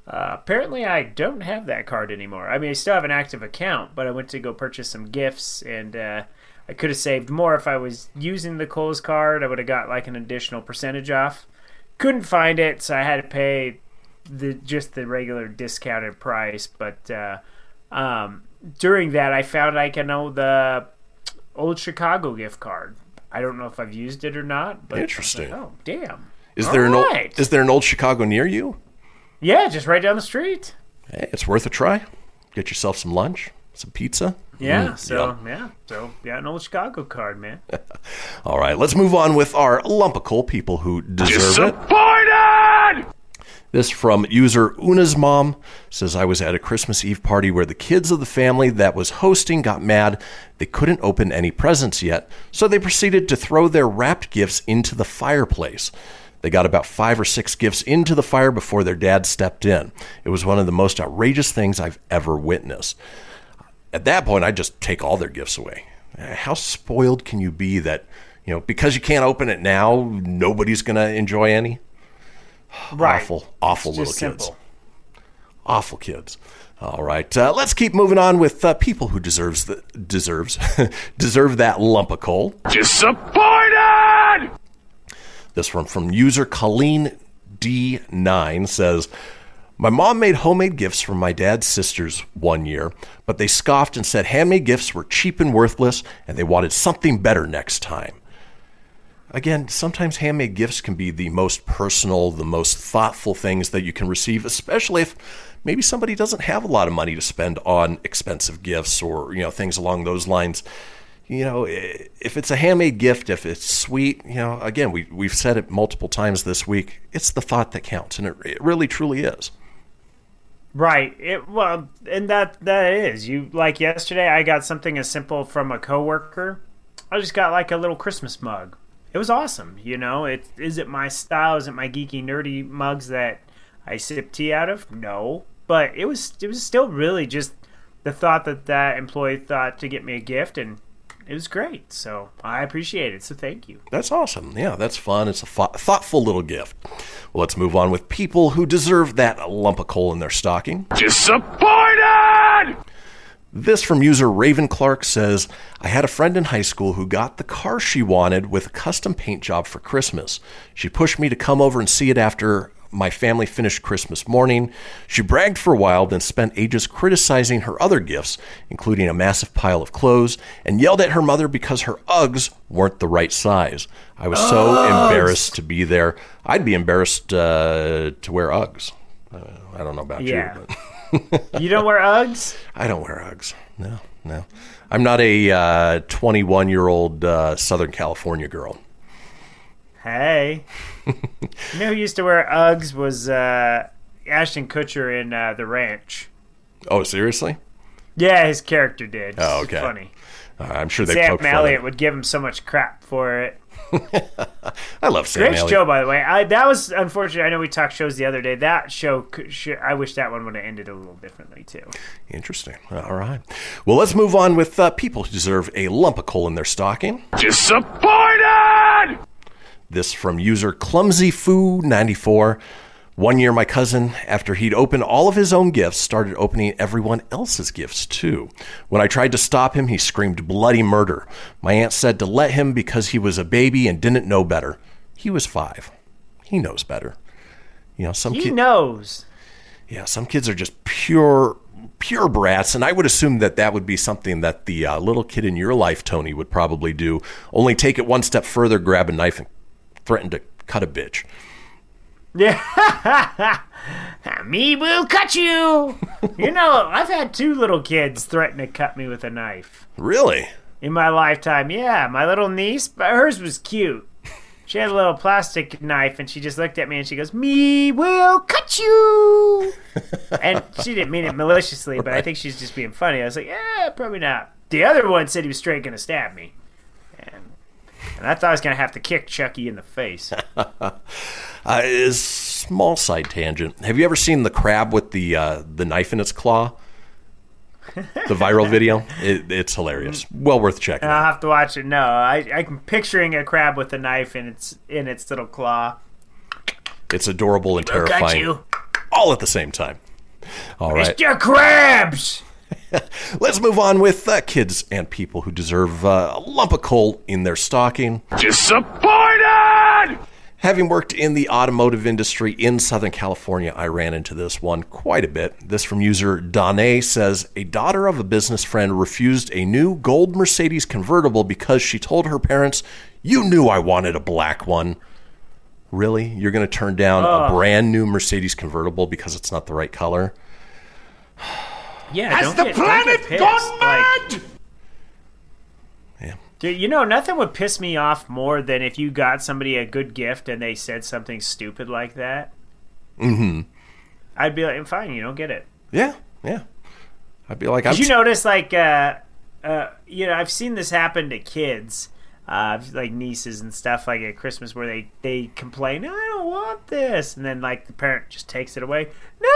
Uh, apparently I don't have that card anymore. I mean, I still have an active account, but I went to go purchase some gifts, and uh, I could have saved more if I was using the Kohl's card. I would have got like an additional percentage off. Couldn't find it, so I had to pay the just the regular discounted price. But uh, um, during that, I found I can own the old Chicago gift card. I don't know if I've used it or not. But interesting. Like, oh, damn. Is All there right. an old, is there an old Chicago near you? Yeah, just right down the street. Hey, it's worth a try. Get yourself some lunch, some pizza. Yeah, mm, so yeah. yeah, so yeah, an old Chicago card, man. All right, let's move on with our lump of coal people who deserve Disappointed! It. This from user Una's mom says, I was at a Christmas Eve party where the kids of the family that was hosting got mad. They couldn't open any presents yet, so they proceeded to throw their wrapped gifts into the fireplace. They got about five or six gifts into the fire before their dad stepped in. It was one of the most outrageous things I've ever witnessed. At that point, I just take all their gifts away. How spoiled can you be that, you know, because you can't open it now, nobody's going to enjoy any? Right. Awful, awful it's little kids. Simple. Awful kids. All right. Uh, let's keep moving on with uh, people who deserves the, deserves deserve that lump of coal. Disappointed! This one from user Colleen D nine says, my mom made homemade gifts for my dad's sisters one year, but they scoffed and said handmade gifts were cheap and worthless, and they wanted something better next time. Again, sometimes handmade gifts can be the most personal, the most thoughtful things that you can receive, especially if maybe somebody doesn't have a lot of money to spend on expensive gifts or, you know, things along those lines. You know, if it's a handmade gift, if it's sweet, you know, again, we, we've said it multiple times this week, it's the thought that counts, and it, it really truly is. Right. It, well, and that that is you. Like yesterday, I got something as simple from a coworker. I just got like a little Christmas mug. It was awesome. You know, it isn't my style. Isn't my geeky, nerdy mugs that I sip tea out of? No, but it was it was still really just the thought that that employee thought to get me a gift, and it was great. So I appreciate it. So thank you. That's awesome. Yeah, that's fun. It's a fo- thoughtful little gift. Well, let's move on with people who deserve that lump of coal in their stocking. Disappointed! This from user Raven Clark says, I had a friend in high school who got the car she wanted with a custom paint job for Christmas. She pushed me to come over and see it after my family finished Christmas morning. She bragged for a while, then spent ages criticizing her other gifts, including a massive pile of clothes, and yelled at her mother because her Uggs weren't the right size. I was Uggs. so embarrassed to be there. I'd be embarrassed uh, to wear Uggs. Uh, I don't know about yeah. you. But you don't wear Uggs? I don't wear Uggs. No, no. I'm not a uh, twenty-one-year-old uh, Southern California girl. Hey, you know who used to wear Uggs was uh, Ashton Kutcher in uh, The Ranch. Oh, seriously? Yeah, his character did. Oh, okay. Funny. Uh, I'm sure they Sam Elliott would give him so much crap for it. I love Sam Elliott. Great show, by the way. I, that was unfortunate. I know we talked shows the other day. That show, I wish that one would have ended a little differently, too. Interesting. All right. Well, let's move on with uh, people who deserve a lump of coal in their stocking. Disappointed! This from user Clumsy Foo ninety-four. One year, my cousin, after he'd opened all of his own gifts, started opening everyone else's gifts, too. When I tried to stop him, he screamed bloody murder. My aunt said to let him because he was a baby and didn't know better. He was five. He knows better. You know, some He ki- knows. Yeah, some kids are just pure, pure brats, and I would assume that that would be something that the uh, little kid in your life, Tony, would probably do. Only take it one step further, grab a knife, and threatened to cut a bitch. Yeah. Me will cut you. You know, I've had two little kids threaten to cut me with a knife. Really? In my lifetime, yeah. My little niece, hers was cute. She had a little plastic knife, and she just looked at me, and she goes, me will cut you. And she didn't mean it maliciously, but right. I think she's just being funny. I was like, yeah, probably not. The other one said he was straight going to stab me. And I thought I was going to have to kick Chucky in the face. uh, small side tangent. Have you ever seen the crab with the uh, the knife in its claw? The viral video? It, it's hilarious. Well worth checking. I'll have to watch it. No, I, I'm picturing a crab with a knife in its in its little claw. It's adorable and terrifying. Got you. All at the same time. All right. Mister Krabs! Let's move on with uh, kids and people who deserve uh, a lump of coal in their stocking. Disappointed! Having worked in the automotive industry in Southern California, I ran into this one quite a bit. This from user Danae says, a daughter of a business friend refused a new gold Mercedes convertible because she told her parents, "You knew I wanted a black one." Really? You're going to turn down uh. a brand new Mercedes convertible because it's not the right color? Yeah, Has the get, planet gone mad? Like, yeah. Dude, you know, nothing would piss me off more than if you got somebody a good gift and they said something stupid like that. Mm-hmm. I'd be like, fine, you don't get it. Yeah, yeah. I'd be like, I'm... Did you t- notice, like, uh, uh, you know, I've seen this happen to kids. Uh, like nieces and stuff, like at Christmas, where they, they complain, I don't want this, and then like the parent just takes it away. No,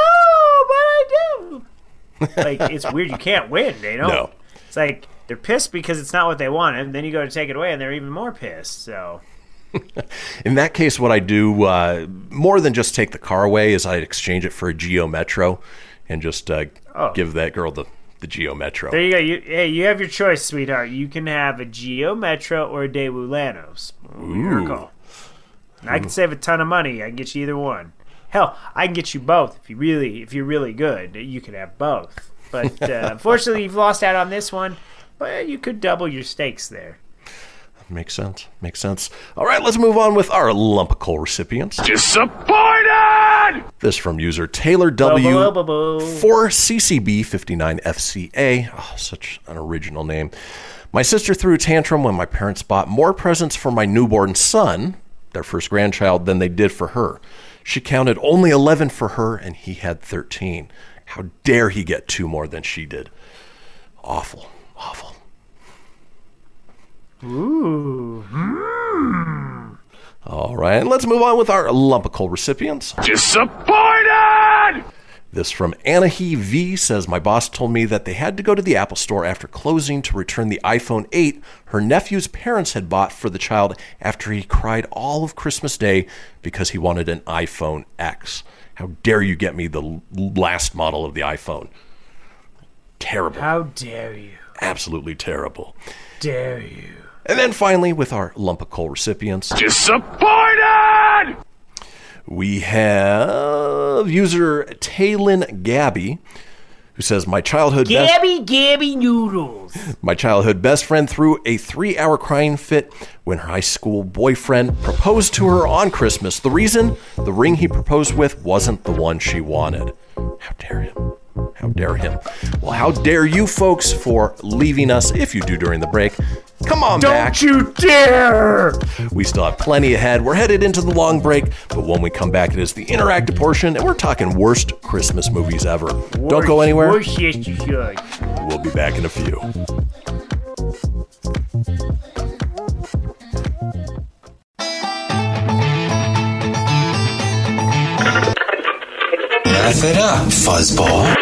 but I do. Like, it's weird. You can't win. They don't. No. It's like they're pissed because it's not what they wanted, and then you go to take it away, and they're even more pissed. So, in that case, what I do uh, more than just take the car away is I exchange it for a Geo Metro, and just uh, oh. give that girl the. The Geo Metro. There you go. You, hey, you have your choice, sweetheart. You can have a Geo Metro or a DeLucanos. Miracle. And I can save a ton of money. I can get you either one. Hell, I can get you both if you really, if you're really good. You can have both. But uh, unfortunately, you've lost out on this one. But you could double your stakes there. Makes sense. Makes sense. All right, let's move on with our lump of coal recipients. Disappointed! This from user Taylor W. four C C B five nine F C A. Oh, such an original name. My sister threw a tantrum when my parents bought more presents for my newborn son, their first grandchild, than they did for her. She counted only eleven for her, and he had thirteen. How dare he get two more than she did? Awful. Awful. Ooh. Mm. All right, let's move on with our lump of coal recipients. Disappointed! This from Anahi V says, my boss told me that they had to go to the Apple store after closing to return the iPhone eight her nephew's parents had bought for the child after he cried all of Christmas Day because he wanted an iPhone ten. How dare you get me the last model of the iPhone? Terrible. How dare you? Absolutely terrible. Dare you. And then finally, with our lump of coal recipients. Disappointed! We have user Taylin Gabby, who says, my childhood Gabby, best... Gabby Noodles. My childhood best friend threw a three-hour crying fit when her high school boyfriend proposed to her on Christmas. The reason? The ring he proposed with wasn't the one she wanted. How dare him. How dare him. Well, how dare you folks for leaving us, if you do during the break. Come on Don't back. Don't you dare! We still have plenty ahead. We're headed into the long break, but when we come back, it is the interactive portion, and we're talking worst Christmas movies ever. Worst, Don't go anywhere. Worst, yes, you should. We'll be back in a few. Laugh it up, fuzzball.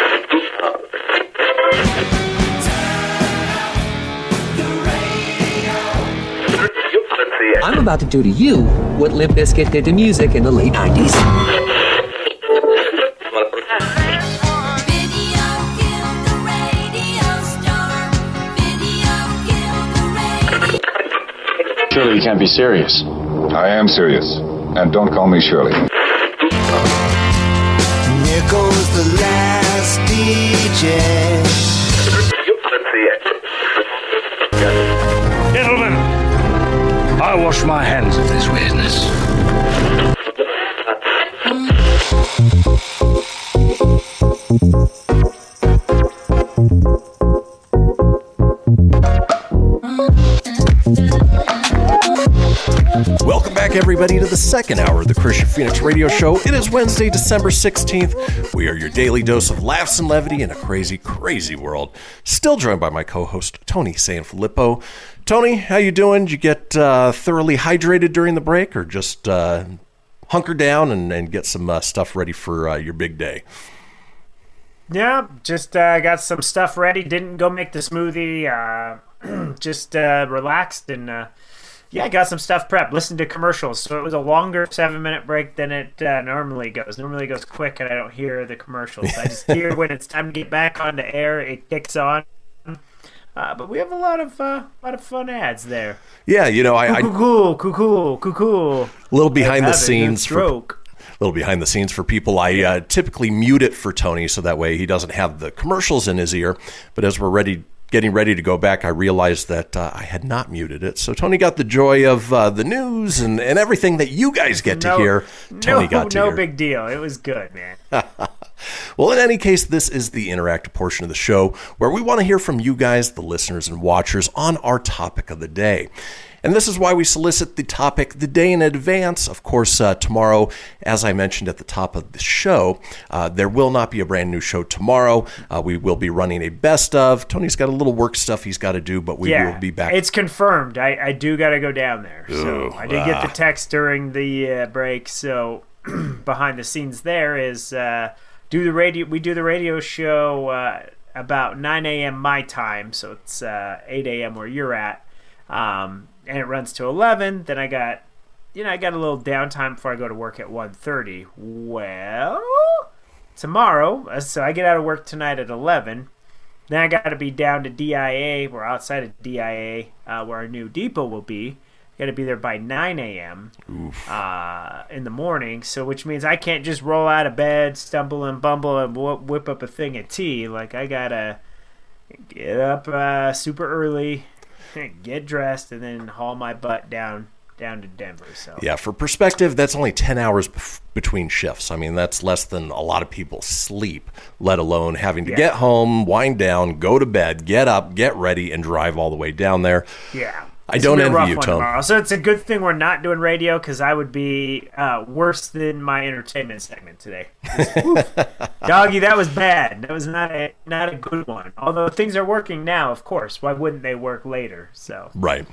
I'm about to do to you what Limp Bizkit did to music in the late nineties. Surely you can't be serious. I am serious. And don't call me Shirley. Here goes the last D J. Gentlemen. I wash my hands of this weirdness. Welcome back, everybody, to the second hour of the Kristian Fenix Radio Show. It is Wednesday, December sixteenth. We are your daily dose of laughs and levity in a crazy, crazy world. Still joined by my co-host, Tony Sanfilippo. Tony, how you doing? Did you get uh, thoroughly hydrated during the break, or just uh, hunker down and, and get some uh, stuff ready for uh, your big day? Yeah, just uh, got some stuff ready. Didn't go make the smoothie. Uh, just uh, relaxed and uh, yeah, got some stuff prepped. Listened to commercials, so it was a longer seven-minute break than it uh, normally goes. Normally it goes quick, and I don't hear the commercials. I just hear when it's time to get back on the air. It kicks on. Uh, but we have a lot of uh, lot of fun ads there. Yeah, you know, I, I cool, cool, cool, cool, cool. Little behind the scenes stroke. A little behind the scenes for people. I uh, typically mute it for Tony so that way he doesn't have the commercials in his ear. But as we're ready, getting ready to go back, I realized that uh, I had not muted it. So Tony got the joy of uh, the news and, and everything that you guys get to no, hear. Tony no, got to no hear. No big deal. It was good, man. Well, in any case, this is the interactive portion of the show where we want to hear from you guys, the listeners and watchers, on our topic of the day. And this is why we solicit the topic the day in advance. Of course, uh, tomorrow, as I mentioned at the top of the show, uh, there will not be a brand new show tomorrow. Uh, we will be running a best of. Tony's got a little work stuff he's got to do, but we yeah, will be back. It's confirmed. I, I do got to go down there. So Ooh, I did get the text during the uh, break. So behind the scenes there is uh, do the radio. We do the radio show uh, about nine a.m. my time. So it's uh, eight a.m. where you're at. Um, and it runs to eleven. Then I got, you know, I got a little downtime before I go to work at one thirty. Well, tomorrow, so I get out of work tonight at eleven. Then I got to be down to D I A. We're outside of D I A, uh, where our new depot will be. Got to be there by nine a.m. Uh, in the morning. So, which means I can't just roll out of bed, stumble and bumble, and whip up a thing of tea. Like, I got to get up uh, super early, get dressed, and then haul my butt down down to Denver. So yeah, for perspective, that's only ten hours bef- between shifts. I mean, that's less than a lot of people sleep, let alone having to yeah. get home, wind down, go to bed, get up, get ready, and drive all the way down there. Yeah. I don't envy you, Tom. So it's a good thing we're not doing radio, because I would be uh, worse than my entertainment segment today. Doggy, that was bad. That was not a not a good one. Although things are working now, of course. Why wouldn't they work later? So right.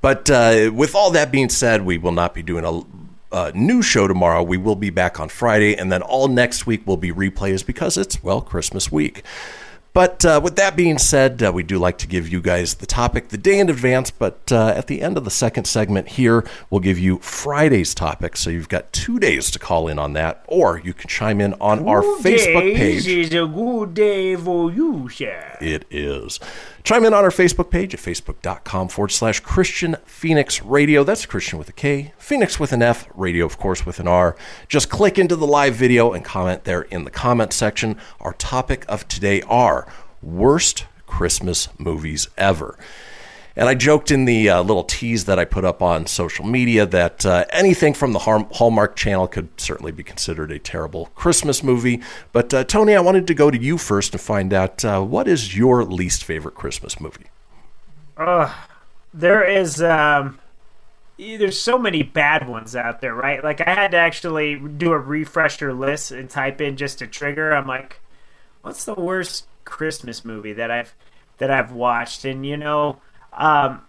But uh, with all that being said, we will not be doing a Uh, new show tomorrow. We will be back on Friday, and then all next week will be replays because it's, well, Christmas week. But uh, with that being said, uh, we do like to give you guys the topic the day in advance, but uh, at the end of the second segment here, we'll give you Friday's topic, so you've got two days to call in on that, or you can chime in on two our Facebook page. Is a good day for you, sir. It is. Chime in on our Facebook page at facebook.com forward slash Kristian Fenix Radio. That's Kristian with a K, Phoenix with an F, radio, of course, with an R. Just click into the live video and comment there in the comment section. Our topic of today are worst Christmas movies ever. And I joked in the uh, little tease that I put up on social media that uh, anything from the Hallmark Channel could certainly be considered a terrible Christmas movie. But, uh, Tony, I wanted to go to you first and find out uh, what is your least favorite Christmas movie? Uh, there is um, there's so many bad ones out there, right? Like, I had to actually do a refresher list and type in just a trigger. I'm like, what's the worst Christmas movie that I've that I've watched? And, you know... Um,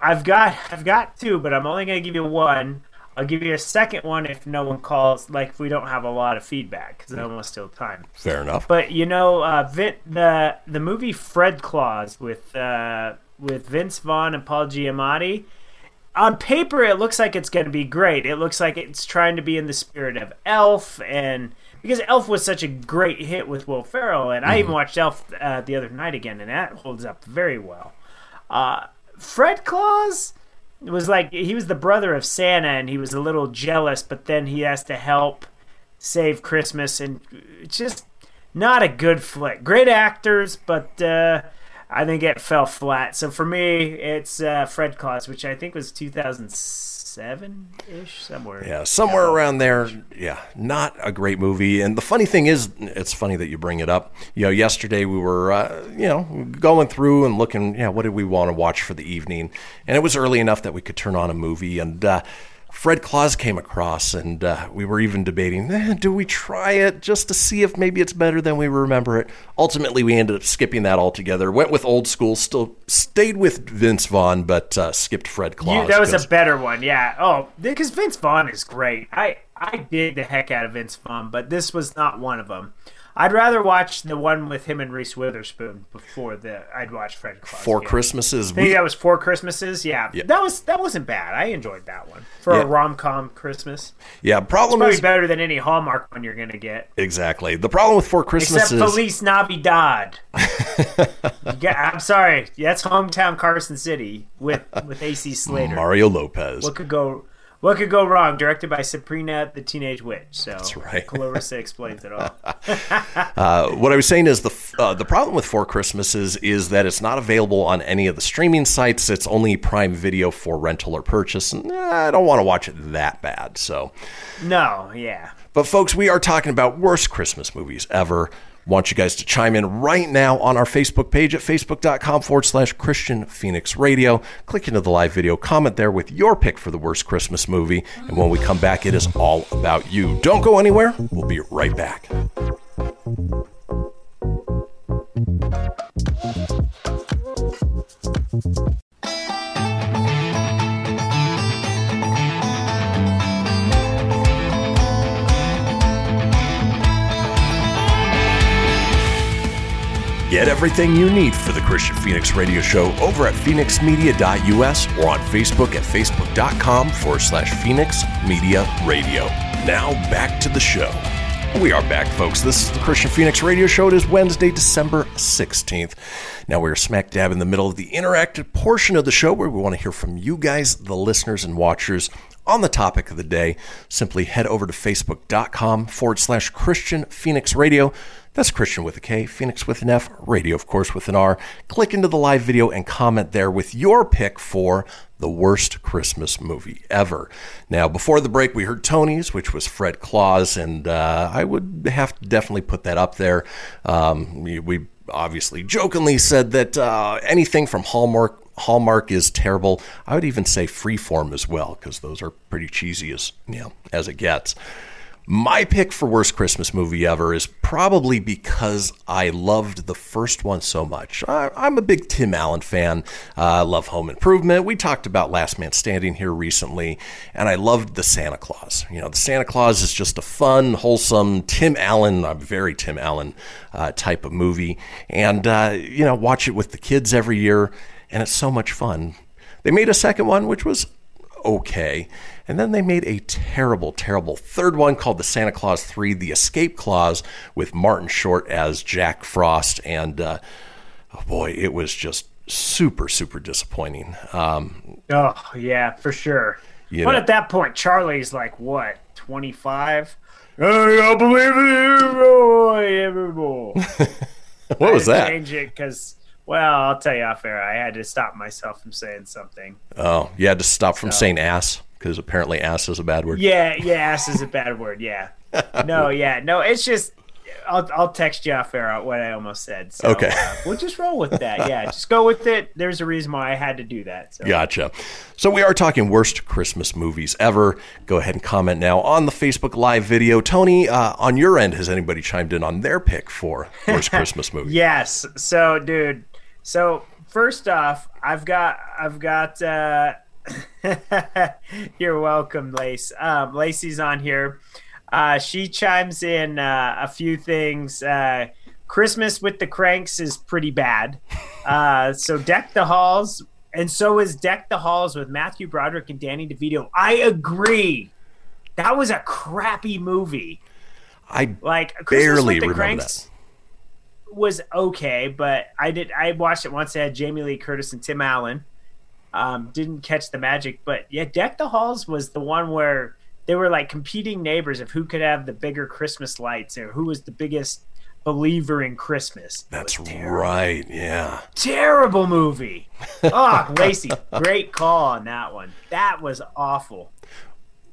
I've got I've got two, but I'm only gonna give you one. I'll give you a second one if no one calls, like if we don't have a lot of feedback, because I almost still time. Fair enough. But you know, uh, Vin, the the movie Fred Claus with uh, with Vince Vaughn and Paul Giamatti. On paper, it looks like it's gonna be great. It looks like it's trying to be in the spirit of Elf, and because Elf was such a great hit with Will Ferrell, and mm-hmm. I even watched Elf uh, the other night again, and that holds up very well. Uh, Fred Claus was like, he was the brother of Santa, and he was a little jealous, but then he has to help save Christmas, and it's just not a good flick. Great actors, but uh, I think it fell flat. So for me, it's uh, Fred Claus, which I think was two thousand seven-ish, somewhere. Yeah, somewhere around there. Yeah, not a great movie. And the funny thing is, it's funny that you bring it up. You know, yesterday we were, uh, you know, going through and looking, yeah, you know, what did we want to watch for the evening? And it was early enough that we could turn on a movie. And uh, Fred Claus came across, and uh, we were even debating, eh, do we try it just to see if maybe it's better than we remember it? Ultimately, we ended up skipping that altogether. Went with old school, still stayed with Vince Vaughn, but uh, skipped Fred Claus. You, that was a better one, yeah. Oh, because Vince Vaughn is great. I, I dig the heck out of Vince Vaughn, but this was not one of them. I'd rather watch the one with him and Reese Witherspoon before the I'd watch Fred Claus. Four yeah. Christmases. I think we, that was Four Christmases. Yeah. yeah, that was that wasn't bad. I enjoyed that one for yeah. a rom-com Christmas. Yeah, problem it's is better than any Hallmark one you're gonna get. Exactly. The problem with Four Christmases, except Feliz Navidad. yeah, I'm sorry. That's hometown Carson City with with A C Slater, Mario Lopez. What could go? What could go wrong? Directed by Sabrina the Teenage Witch. So that's right. Clarissa explains it all. uh, what I was saying is the uh, the problem with Four Christmases is that it's not available on any of the streaming sites. It's only Prime Video for rental or purchase. And eh, I don't want to watch it that bad. So no, yeah. But folks, we are talking about worst Christmas movies ever. Want you guys to chime in right now on our Facebook page at facebook.com forward slash Kristian Fenix Radio. Click into the live video, comment there with your pick for the worst Christmas movie. And when we come back, it is all about you. Don't go anywhere. We'll be right back. Get everything you need for the Kristian Fenix Radio Show over at phoenix media dot u s or on Facebook at facebook.com forward slash Phoenix Media Radio. Now back to the show. We are back, folks. This is the Kristian Fenix Radio Show. It is Wednesday, December sixteenth. Now we're smack dab in the middle of the interactive portion of the show where we want to hear from you guys, the listeners and watchers, on the topic of the day. Simply head over to facebook.com forward slash Kristian Fenix Radio. That's Kristian with a K, Fenix with an F, Radio, of course, with an R. Click into the live video and comment there with your pick for the worst Christmas movie ever. Now, before the break, we heard Tony's, which was Fred Claus, and uh, I would have to definitely put that up there. Um, we obviously jokingly said that uh, anything from Hallmark Hallmark is terrible. I would even say Freeform as well, because those are pretty cheesy as, you know, as it gets. My pick for worst Christmas movie ever is probably because I loved the first one so much. I, I'm a big Tim Allen fan. I uh, love Home Improvement. We talked about Last Man Standing here recently, and I loved the Santa Claus. You know, the Santa Claus is just a fun, wholesome, Tim Allen, a very Tim Allen uh, type of movie. And, uh, you know, watch it with the kids every year, and it's so much fun. They made a second one, which was okay. And then they made a terrible, terrible third one called The Santa Claus three, The Escape Clause, with Martin Short as Jack Frost. And, uh, oh boy, it was just super, super disappointing. Um, oh, yeah, for sure. But know, at that point, Charlie's like, what, twenty-five? I don't believe it. What was that? I didn't change it because... Well, I'll tell you off air. I had to stop myself from saying something. Oh, you had to stop from so. saying ass, because apparently ass is a bad word. Yeah, yeah, ass is a bad word, yeah. No, yeah, no, it's just, I'll I'll text you off air what I almost said. So, okay. Uh, we'll just roll with that, yeah. Just go with it. There's a reason why I had to do that. So. Gotcha. So we are talking worst Christmas movies ever. Go ahead and comment now on the Facebook Live video. Tony, uh, on your end, has anybody chimed in on their pick for worst Christmas movie? Yes. So, dude. So first off, I've got I've got. Uh, you're welcome, Lace. Um, Lacey's on here. Uh, she chimes in uh, a few things. Uh, Christmas with the Cranks is pretty bad. Uh, so Deck the Halls, and so is Deck the Halls with Matthew Broderick and Danny DeVito. I agree. That was a crappy movie. I like Christmas barely with the remember Cranks, that. Was okay, but I did. I watched it once. It had Jamie Lee Curtis and Tim Allen. Um, didn't catch the magic, but yeah, Deck the Halls was the one where they were like competing neighbors of who could have the bigger Christmas lights or who was the biggest believer in Christmas. That's right. Yeah. Terrible movie. Oh, Lacey, great call on that one. That was awful.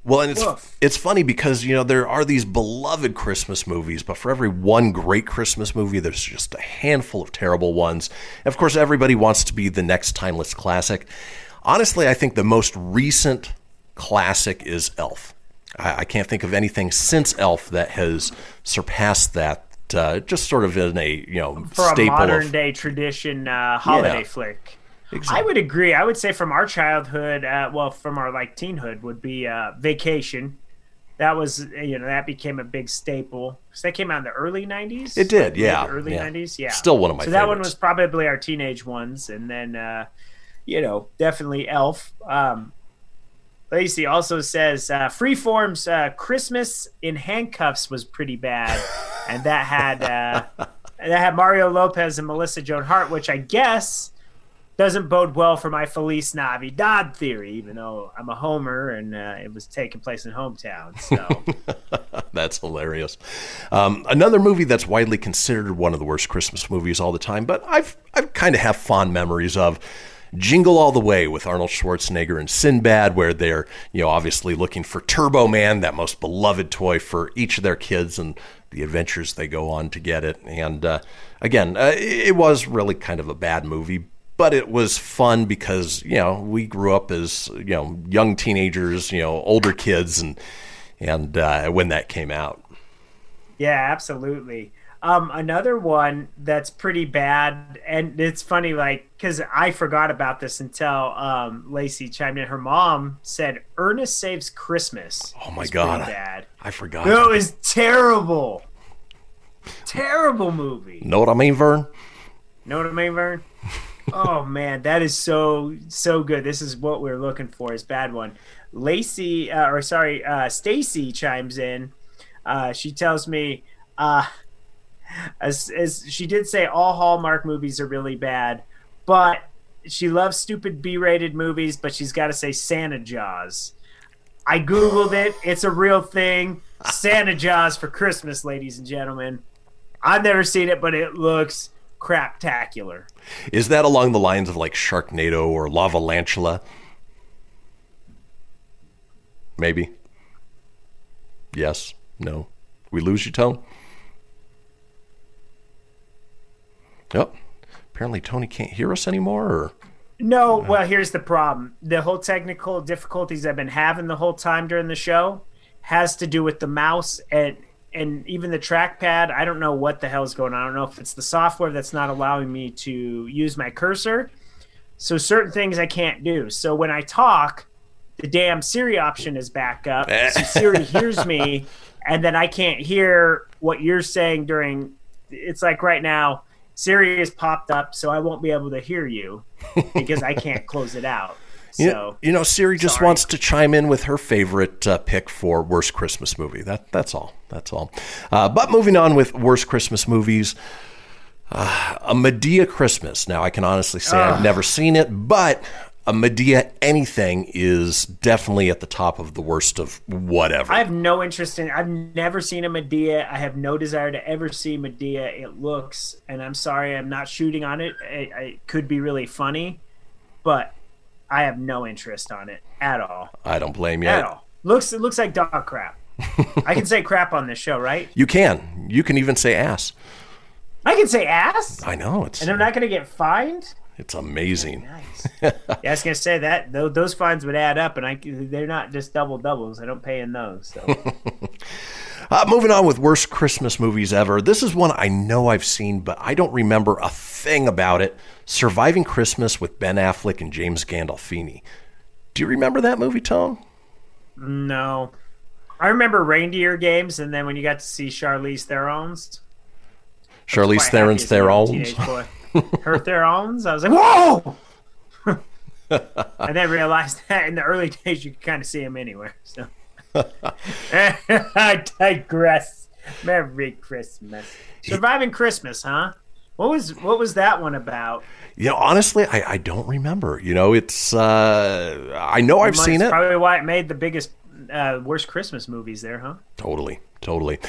Well, and it's Oof. it's funny because, you know, there are these beloved Christmas movies, but for every one great Christmas movie, there's just a handful of terrible ones. And of course, everybody wants to be the next timeless classic. Honestly, I think the most recent classic is Elf. I, I can't think of anything since Elf that has surpassed that. Uh, just sort of in a you know for staple a modern of, day tradition uh, holiday yeah, flick. Exactly. I would agree. I would say from our childhood, uh, well, from our like teenhood, would be uh, Vacation. That was you know that became a big staple because that came out in the early nineties. It did, like, yeah, early yeah. nineties, yeah. Still one of my. So favorites. That one was probably our teenage ones, and then uh, you know definitely Elf. Um, Lacey also says uh, Freeform's uh, Christmas in Handcuffs was pretty bad, and that had uh, that had Mario Lopez and Melissa Joan Hart, which I guess doesn't bode well for my Feliz Navidad theory, even though I'm a homer and uh, it was taking place in hometown. So that's hilarious. Um, another movie that's widely considered one of the worst Christmas movies all the time, but I've I've kind of have fond memories of. Jingle All the Way with Arnold Schwarzenegger and Sinbad, where they're, you know, obviously looking for Turbo Man, that most beloved toy for each of their kids and the adventures they go on to get it. And uh, again, uh, it was really kind of a bad movie, but it was fun because, you know, we grew up as, you know, young teenagers, you know, older kids and, and uh, when that came out. Yeah, absolutely. Um, another one that's pretty bad, and it's funny, like, because I forgot about this until um, Lacey chimed in. Her mom said, Ernest Saves Christmas. Oh, my God. Bad. I, I forgot. No, it was terrible. Terrible movie. Know what I mean, Vern? Know what I mean, Vern? Oh, man, that is so, so good. This is what we're looking for is bad one. Lacey, uh, or sorry, uh, Stacy chimes in. Uh, she tells me... Uh, As, as she did say, all Hallmark movies are really bad, but she loves stupid B-rated movies, but she's got to say Santa Jaws. I Googled it. It's a real thing. Santa Jaws for Christmas, ladies and gentlemen. I've never seen it, but it looks craptacular. Is that along the lines of like Sharknado or Lavalantula? Maybe. Yes. No. We lose you, Tone? Oh, apparently Tony can't hear us anymore. Or... No, well, here's the problem. The whole technical difficulties I've been having the whole time during the show has to do with the mouse and and even the trackpad. I don't know what the hell is going on. I don't know if it's the software that's not allowing me to use my cursor. So certain things I can't do. So when I talk, the damn Siri option is back up. So Siri hears me, and then I can't hear what you're saying during – it's like right now – Siri has popped up, so I won't be able to hear you because I can't close it out. So, you know, you know Siri just sorry. wants to chime in with her favorite uh, pick for worst Christmas movie. That that's all. That's all. Uh, but moving on with worst Christmas movies, uh, a Medea Christmas. Now, I can honestly say uh. I've never seen it, but a Medea anything is definitely at the top of the worst of whatever. I have no interest in I've never seen a Medea. I have no desire to ever see Medea. It looks, and I'm sorry, I'm not shooting on it. It, it could be really funny, but I have no interest on it at all. I don't blame you. At all. Looks, it looks like dog crap. I can say crap on this show, right? You can. You can even say ass. I can say ass? I know. It's. And I'm not going to get fined? It's amazing. Nice. Yeah, I was going to say that those fines would add up, and I, they're not just double doubles. I don't pay in those. So. uh, moving on with worst Christmas movies ever. This is one I know I've seen, but I don't remember a thing about it. Surviving Christmas with Ben Affleck and James Gandolfini. Do you remember that movie, Tom? No. I remember Reindeer Games, and then when you got to see Charlize Theron's. Charlize Theron's Theron's. Hurt their owns. I was like, whoa! I then realized that in the early days you could kind of see them anywhere. So I digress. Merry Christmas. Surviving Christmas, huh? What was what was that one about? You know, honestly, I, I don't remember. You know, it's uh, I know I've seen it. That's probably why it made the biggest uh, worst Christmas movies there, huh? Totally, totally.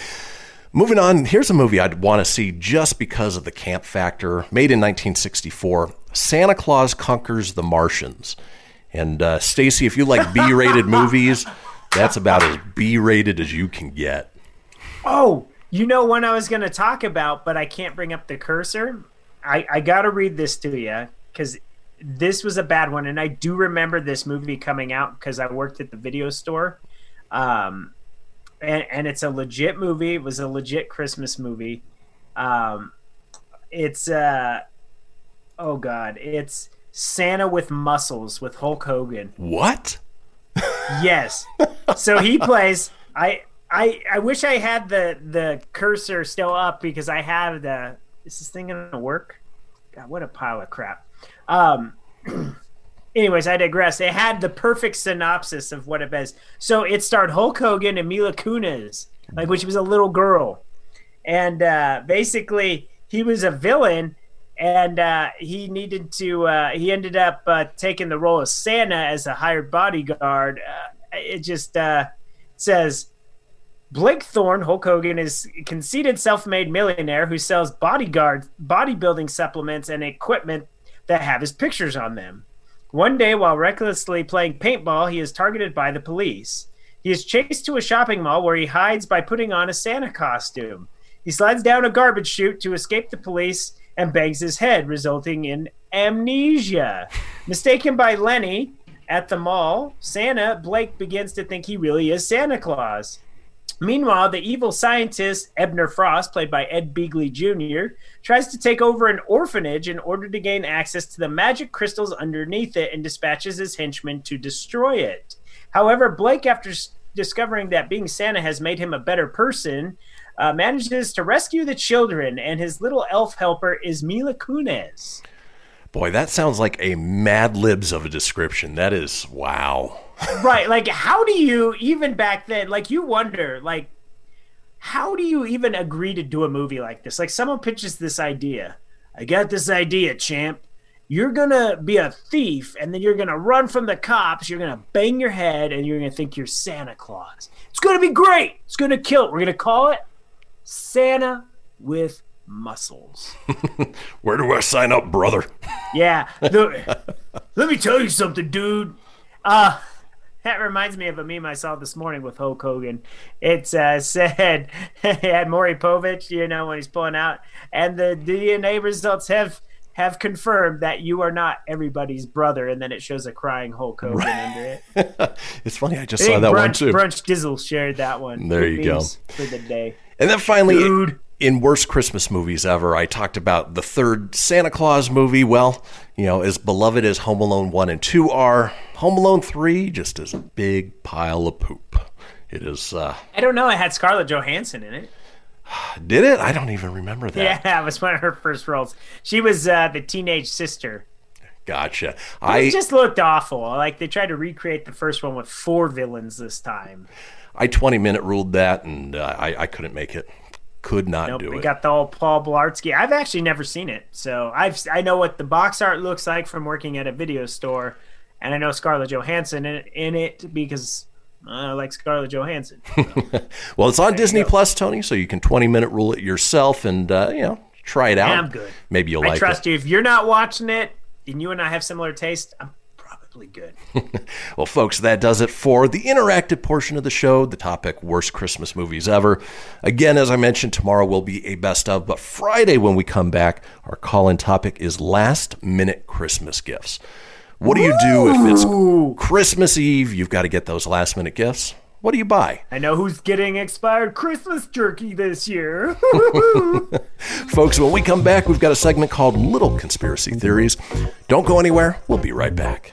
Moving on, here's a movie I'd want to see just because of the camp factor. Made in nineteen sixty-four, Santa Claus Conquers the Martians. And uh, Stacy, if you like B-rated movies, that's about as B-rated as you can get. Oh, you know one I was going to talk about, but I can't bring up the cursor. I, I got to read this to you because this was a bad one, and I do remember this movie coming out because I worked at the video store. Um, and, and it's a legit movie. It was a legit Christmas movie. Um, it's uh, oh god, it's Santa with Muscles with Hulk Hogan. What? Yes. So he plays. I I I wish I had the the cursor still up because I have the. Is this thing gonna work? God, what a pile of crap. Um, anyways, I digress. It had the perfect synopsis of what it is. So it starred Hulk Hogan and Mila Kunis, like which was a little girl, and uh, basically he was a villain, and uh, he needed to. Uh, he ended up uh, taking the role of Santa as a hired bodyguard. Uh, it just uh, says. Blake Thorne, Hulk Hogan, is a conceited self-made millionaire who sells bodyguard bodybuilding supplements and equipment that have his pictures on them. One day, while recklessly playing paintball, he is targeted by the police. He is chased to a shopping mall where he hides by putting on a Santa costume. He slides down a garbage chute to escape the police and bangs his head, resulting in amnesia. Mistaken by Lenny at the mall, Santa, Blake begins to think he really is Santa Claus. Meanwhile, the evil scientist, Ebner Frost, played by Ed Begley Junior, tries to take over an orphanage in order to gain access to the magic crystals underneath it and dispatches his henchmen to destroy it. However, Blake, after discovering that being Santa has made him a better person, uh, manages to rescue the children, and his little elf helper is Mila Kunis. Boy, that sounds like a Mad Libs of a description. That is, wow. Right, like, how do you, even back then, like, you wonder, like, how do you even agree to do a movie like this? Like, someone pitches this idea. I got this idea, champ. You're going to be a thief, and then you're going to run from the cops, you're going to bang your head, and you're going to think you're Santa Claus. It's going to be great. It's going to kill it. We're going to call it Santa with Muscles. Where do I sign up, brother? Yeah. The, let me tell you something, dude. Uh... That reminds me of a meme I saw this morning with Hulk Hogan. It uh, said, he had Maury Povich, you know, when he's pulling out, and the D N A results have have confirmed that you are not everybody's brother, and then it shows a crying Hulk Hogan right. under it. It's funny, I just I saw that Brunch, one too. Brunch Dizzle shared that one. There you go. For the day. And then finally, dude. In Worst Christmas Movies Ever, I talked about the third Santa Claus movie. Well, you know, as beloved as Home Alone one and two are, Home Alone three just is a big pile of poop. It is... Uh, I don't know. It had Scarlett Johansson in it. Did it? I don't even remember that. Yeah, it was one of her first roles. She was uh, the teenage sister. Gotcha. It I just looked awful. Like, they tried to recreate the first one with four villains this time. I twenty-minute ruled that, and uh, I, I couldn't make it. Could not nope, do we it. We got the old Paul Blart. I've actually never seen it, so I've I know what the box art looks like from working at a video store, and I know Scarlett Johansson in, in it because I like Scarlett Johansson. So. Well, it's on Disney Plus, Tony, so you can twenty-minute rule it yourself and uh, you know try it out. I'm good. Maybe you'll I like it. I trust you. If you're not watching it, and you and I have similar taste, I'm good. Well, folks, that does it for the interactive portion of the show, the topic Worst Christmas Movies Ever. Again, as I mentioned, tomorrow will be a best of, but Friday when we come back, our call-in topic is last minute Christmas gifts. What do you do if it's Christmas Eve? You've got to get those last minute gifts. What do you buy? I know who's getting expired Christmas jerky this year. Folks, when we come back, we've got a segment called Little Conspiracy Theories. Don't go anywhere. We'll be right back.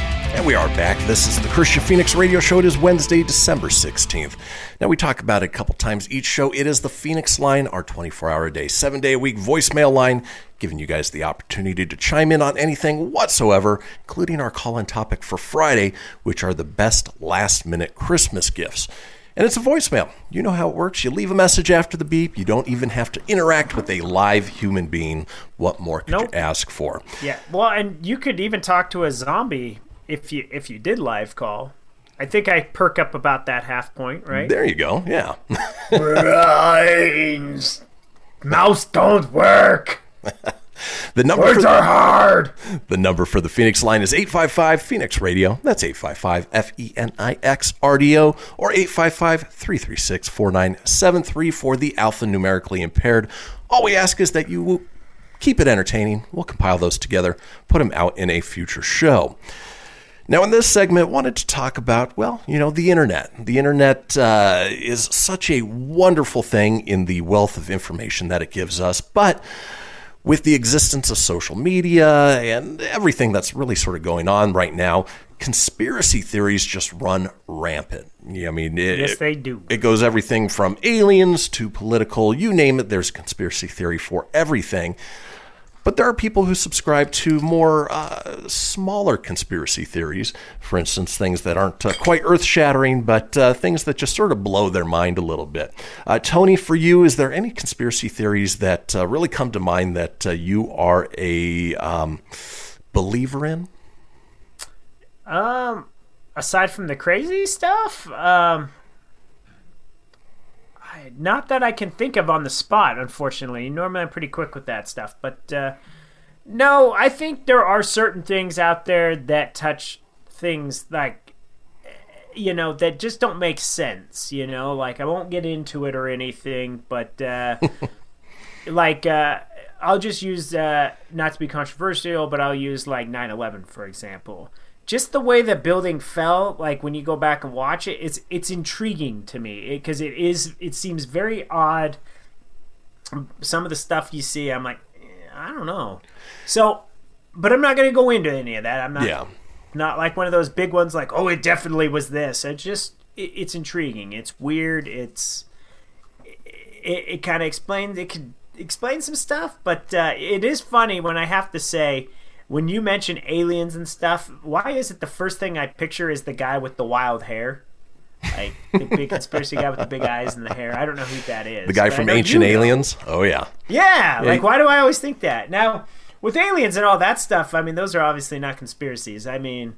And we are back. This is the Kristian Fenix Radio Show. It is Wednesday, December sixteenth. Now, we talk about it a couple times each show. It is the Phoenix line, our twenty-four hour a day, seven day a week voicemail line, giving you guys the opportunity to chime in on anything whatsoever, including our call-in topic for Friday, which are the best last-minute Christmas gifts. And it's a voicemail. You know how it works. You leave a message after the beep. You don't even have to interact with a live human being. What more could nope. you ask for? Yeah, well, and you could even talk to a zombie if you if you did live call, I think I perk up about that half point, right? There you go. Yeah. Brains. Mouse don't work. The number Words for, are hard. The number for the Phoenix line is eight five five Phoenix Radio. That's eight five five F E N I X R D O or eight five five three three six four nine seven three for the alphanumerically impaired. All we ask is that you will keep it entertaining. We'll compile those together, put them out in a future show. Now, in this segment, wanted to talk about, well, you know, the internet. The internet uh, is such a wonderful thing in the wealth of information that it gives us, but with the existence of social media and everything that's really sort of going on right now, conspiracy theories just run rampant. Yeah, I mean, it, yes, they do. It goes everything from aliens to political, you name it, there's a conspiracy theory for everything. But there are people who subscribe to more uh, smaller conspiracy theories, for instance, things that aren't uh, quite earth-shattering, but uh, things that just sort of blow their mind a little bit. Uh, Tony, for you, is there any conspiracy theories that uh, really come to mind that uh, you are a um, believer in? Um, aside from the crazy stuff, um, not that I can think of on the spot, unfortunately. Normally I'm pretty quick with that stuff. But uh, no, I think there are certain things out there that touch things like, you know, that just don't make sense, you know? Like, I won't get into it or anything, but uh, like uh, I'll just use, uh, not to be controversial, but I'll use like nine eleven, for example. Just the way the building fell, like when you go back and watch it, it's it's intriguing to me because it, it is it seems very odd. Some of the stuff you see, I'm like, eh, I don't know. So, but I'm not going to go into any of that. I'm not yeah. not like one of those big ones like, oh, it definitely was this. It just it, it's intriguing. It's weird. It's it, it kind of explains it could explain some stuff, but uh, it is funny when I have to say. When you mention aliens and stuff, why is it the first thing I picture is the guy with the wild hair? Like, the big conspiracy guy with the big eyes and the hair. I don't know who that is. The guy from Ancient Aliens? Oh, yeah. Yeah. Yeah. Like, why do I always think that? Now, with aliens and all that stuff, I mean, those are obviously not conspiracies. I mean,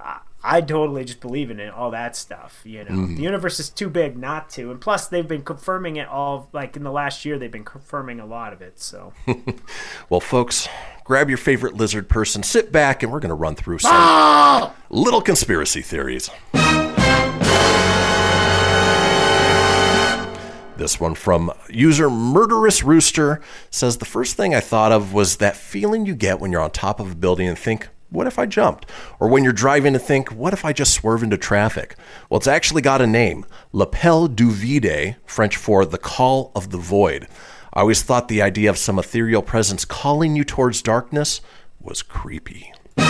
I, I totally just believe in it, all that stuff, you know. Mm. The universe is too big not to. And plus, they've been confirming it all, like, in the last year, they've been confirming a lot of it, so. Well, folks, grab your favorite lizard person, sit back, and we're going to run through some ah! little conspiracy theories. This one from user Murderous Rooster says, the first thing I thought of was that feeling you get when you're on top of a building and think, what if I jumped? Or when you're driving and think, what if I just swerve into traffic? Well, it's actually got a name, l'appel du vide, French for the call of the void. I always thought the idea of some ethereal presence calling you towards darkness was creepy. You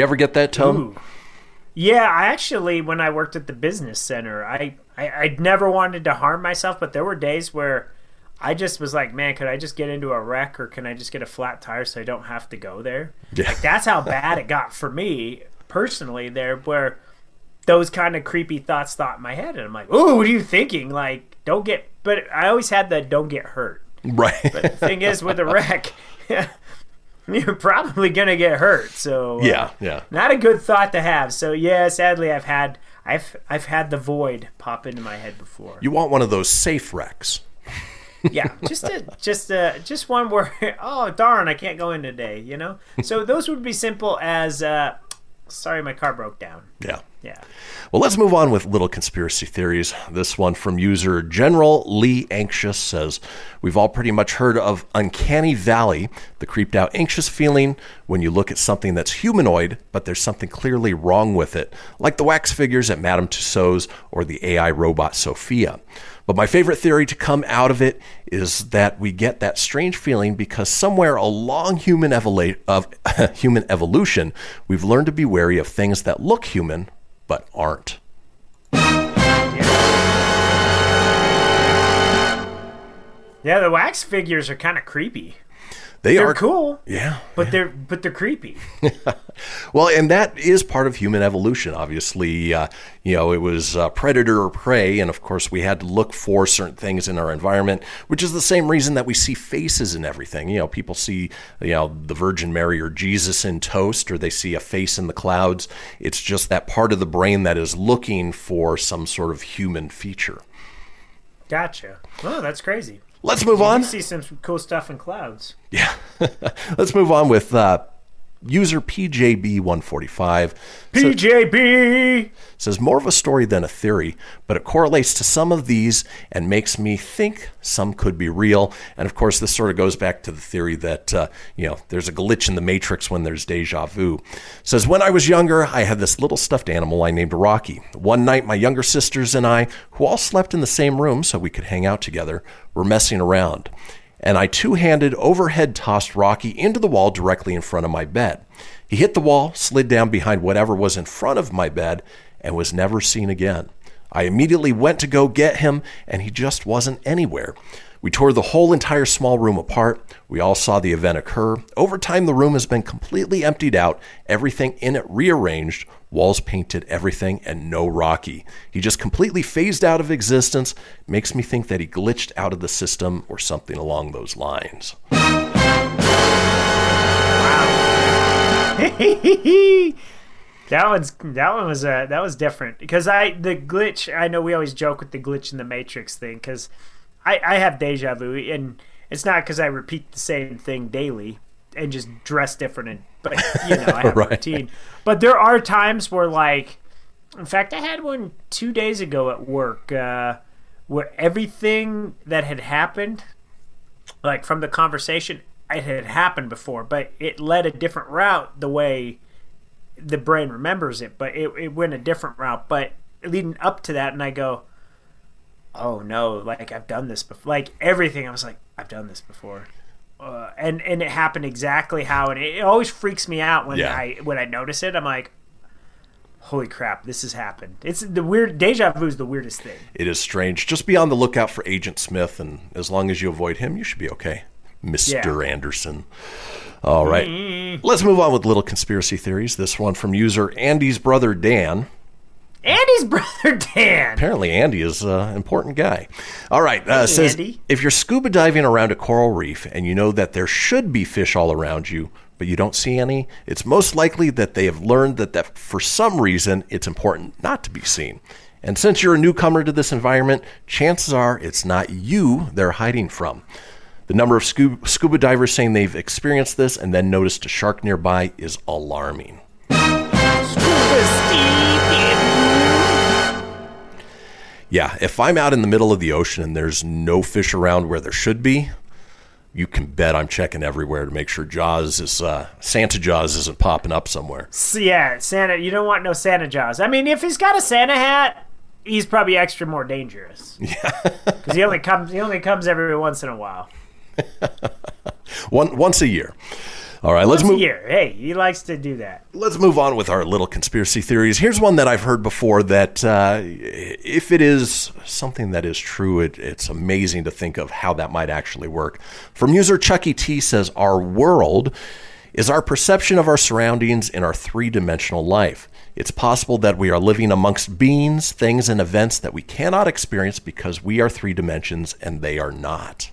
ever get that, Tom? Ooh. Yeah, I actually, when I worked at the business center, I, I, I never wanted to harm myself, but there were days where I just was like, man, could I just get into a wreck or can I just get a flat tire so I don't have to go there? Yeah. Like, that's how bad it got for me personally there where those kind of creepy thoughts thought in my head. And I'm like, ooh, what are you thinking? Like, don't get, but I always had the don't get hurt. Right. But the thing is with a wreck, you're probably going to get hurt. So yeah, uh, yeah, not a good thought to have. So yeah, sadly I've had, I've, I've had the void pop into my head before. You want one of those safe wrecks. Yeah. Just a, just a, just one where, oh darn, I can't go in today, you know? So those would be simple as, uh, sorry, my car broke down. Yeah. Yeah. Well, let's move on with little conspiracy theories. This one from user General Lee Anxious says, we've all pretty much heard of Uncanny Valley, the creeped out anxious feeling when you look at something that's humanoid, but there's something clearly wrong with it, like the wax figures at Madame Tussauds or the A I robot Sophia. But my favorite theory to come out of it is that we get that strange feeling because somewhere along human, evolu- of, human evolution, we've learned to be wary of things that look human but aren't. Yeah, yeah, the wax figures are kind of creepy. They they're are cool. Yeah. But yeah. they're but they're creepy. Well, and that is part of human evolution, obviously. Uh, you know, it was uh, predator or prey, and of course we had to look for certain things in our environment, which is the same reason that we see faces in everything. You know, people see, you know, the Virgin Mary or Jesus in toast, or they see a face in the clouds. It's just that part of the brain that is looking for some sort of human feature. Gotcha. Oh, that's crazy. Let's move on. You see some cool stuff in clouds. Yeah. Let's move on with uh, user P J B one forty-five. P J B! So, says, more of a story than a theory, but it correlates to some of these and makes me think some could be real. And, of course, this sort of goes back to the theory that, uh, you know, there's a glitch in the Matrix when there's deja vu. Says, when I was younger, I had this little stuffed animal I named Rocky. One night, my younger sisters and I, who all slept in the same room so we could hang out together, were messing around, and I two-handed overhead tossed Rocky into the wall directly in front of my bed. He hit the wall, slid down behind whatever was in front of my bed, and was never seen again. I immediately went to go get him, and he just wasn't anywhere. We tore the whole entire small room apart. We all saw the event occur. Over time, the room has been completely emptied out, everything in it rearranged, walls painted, everything, and no Rocky. He just completely phased out of existence. Makes me think that he glitched out of the system or something along those lines. Wow. that one's that one was uh, that was different because I the glitch. I know we always joke with the glitch in the Matrix thing because I, I have deja vu, and it's not because I repeat the same thing daily and just dress different and. But, you know, I have right. a routine. But there are times where, like, in fact, I had one two days ago at work uh, where everything that had happened, like from the conversation, it had happened before, but it led a different route the way the brain remembers it. But it, it went a different route. But leading up to that, and I go, oh, no, like, I've done this before. Like, everything, I was like, I've done this before. Uh, and and it happened exactly how, and it, it always freaks me out when yeah. I when I notice it. I'm like, holy crap, this has happened. It's the weird deja vu is the weirdest thing. It is strange. Just be on the lookout for Agent Smith, and as long as you avoid him, you should be okay, Mister Yeah. Anderson. All right, mm-hmm. Let's move on with little conspiracy theories. This one from user Andy's brother Dan. Andy's brother Dan. Apparently Andy is an important guy. All right. Uh, hey, says, Andy. If you're scuba diving around a coral reef and you know that there should be fish all around you, but you don't see any, it's most likely that they have learned that, that for some reason it's important not to be seen. And since you're a newcomer to this environment, chances are it's not you they're hiding from. The number of scuba, scuba divers saying they've experienced this and then noticed a shark nearby is alarming. Scuba Steve. Yeah, if I'm out in the middle of the ocean and there's no fish around where there should be, you can bet I'm checking everywhere to make sure Jaws is uh, Santa Jaws isn't popping up somewhere. Yeah, Santa. You don't want no Santa Jaws. I mean, if he's got a Santa hat, he's probably extra more dangerous. Yeah, because he only comes he only comes every once in a while. One once a year. All right, let's move. Year. Hey, he likes to do that. Let's move on with our little conspiracy theories. Here's one that I've heard before that uh, if it is something that is true, it, it's amazing to think of how that might actually work. From user Chucky T says, our world is our perception of our surroundings in our three-dimensional life. It's possible that we are living amongst beings, things, and events that we cannot experience because we are three dimensions and they are not.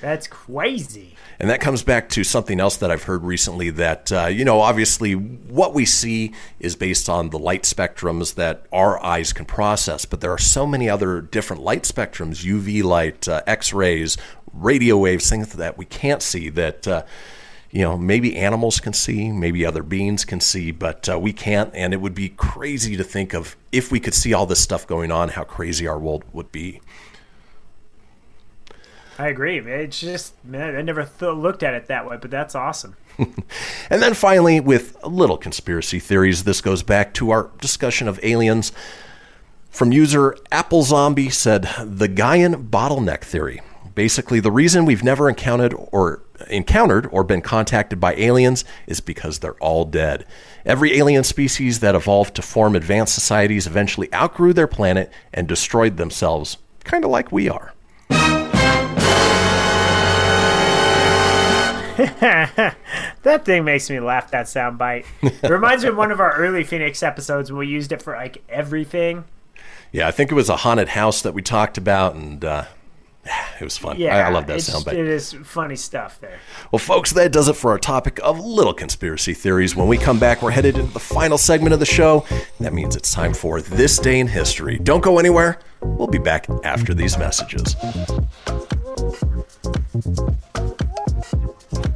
That's crazy. And that comes back to something else that I've heard recently that, uh, you know, obviously what we see is based on the light spectrums that our eyes can process. But there are so many other different light spectrums, U V light, uh, X-rays, radio waves, things that we can't see that, uh, you know, maybe animals can see, maybe other beings can see, but uh, we can't. And it would be crazy to think of if we could see all this stuff going on, how crazy our world would be. I agree. It's just, man, I never th- looked at it that way, but that's awesome. And then finally, with a little conspiracy theories, this goes back to our discussion of aliens. From user Apple Zombie said, the Gaian bottleneck theory. Basically, the reason we've never encountered or encountered or been contacted by aliens is because they're all dead. Every alien species that evolved to form advanced societies eventually outgrew their planet and destroyed themselves kind of like we are. That thing makes me laugh, that soundbite. It reminds me of one of our early Phoenix episodes when we used it for like everything. Yeah, I think it was a haunted house that we talked about, and uh, it was fun. Yeah, I, I love that soundbite. It is funny stuff there. Well, folks, that does it for our topic of little conspiracy theories. When we come back, we're headed into the final segment of the show. That means it's time for This Day in History. Don't go anywhere. We'll be back after these messages.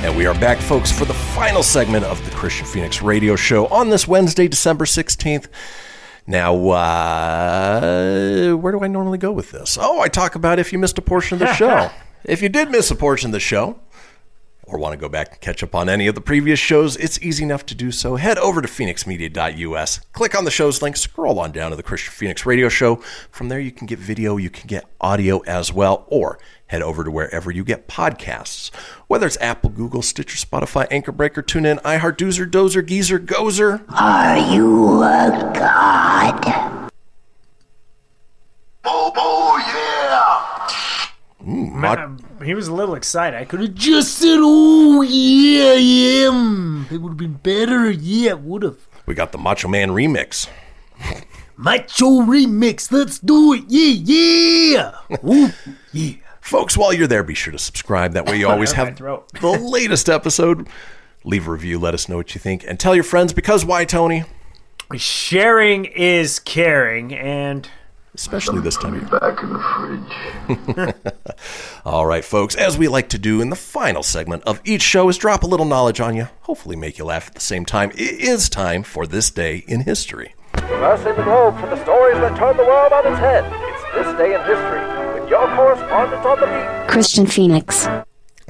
And we are back, folks, for the final segment of the Kristian Fenix Radio Show on this Wednesday, December sixteenth. Now, uh, where do I normally go with this? Oh, I talk about if you missed a portion of the show. If you did miss a portion of the show, or want to go back and catch up on any of the previous shows, it's easy enough to do so. Head over to phoenix media dot u s, click on the show's link, scroll on down to the Kristian Fenix Radio Show. From there, you can get video, you can get audio as well, or head over to wherever you get podcasts. Whether it's Apple, Google, Stitcher, Spotify, Anchor Breaker, TuneIn, iHeart, Doozer, Dozer, Geezer, Gozer. Are you a god? Oh, oh yeah! Ooh, mod- he was a little excited. I could have just said, oh, yeah, yeah. It would have been better. Yeah, it would have. We got the Macho Man remix. Macho remix. Let's do it. Yeah, yeah. Ooh, yeah. Folks, while you're there, be sure to subscribe. That way you always have the latest episode. Leave a review. Let us know what you think. And tell your friends, because why, Tony? Sharing is caring, and... especially this time of year. Back in the fridge. All right, folks, as we like to do in the final segment of each show is drop a little knowledge on you, hopefully make you laugh at the same time. It is time for This Day in History. Reversing the globe for the stories that turn the world on its head. It's This Day in History with your correspondent on the beat, Kristian Fenix.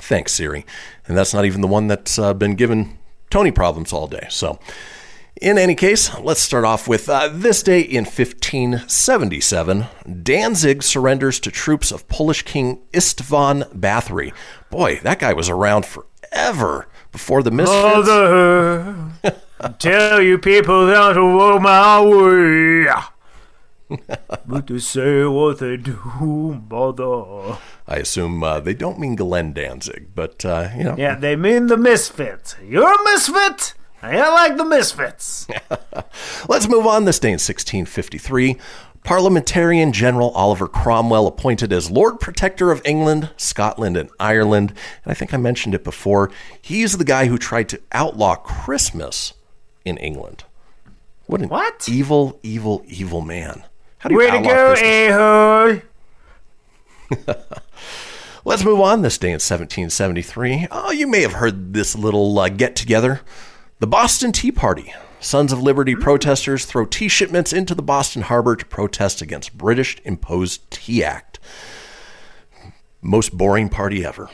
Thanks, Siri. And that's not even the one that's uh, been giving Tony problems all day, so... in any case, let's start off with uh, this day in fifteen seventy-seven, Danzig surrenders to troops of Polish King Istvan Bathory. Boy, that guy was around forever before the Misfits. Mother, tell you people that are my way, but they say what they do, mother. I assume uh, they don't mean Glenn Danzig, but, uh, you know. Yeah, they mean the Misfits. You're a misfit. I like the Misfits. Let's move on. This day in sixteen fifty-three, Parliamentarian General Oliver Cromwell appointed as Lord Protector of England, Scotland, and Ireland. And I think I mentioned it before. He's the guy who tried to outlaw Christmas in England. What an what? evil, evil, evil man. How do you Way outlaw to go, Christmas? A-ho! Let's move on. This day in seventeen seventy-three. Oh, you may have heard this little uh, get-together. The Boston Tea Party. Sons of Liberty protesters throw tea shipments into the Boston Harbor to protest against British imposed Tea Act. Most boring party ever.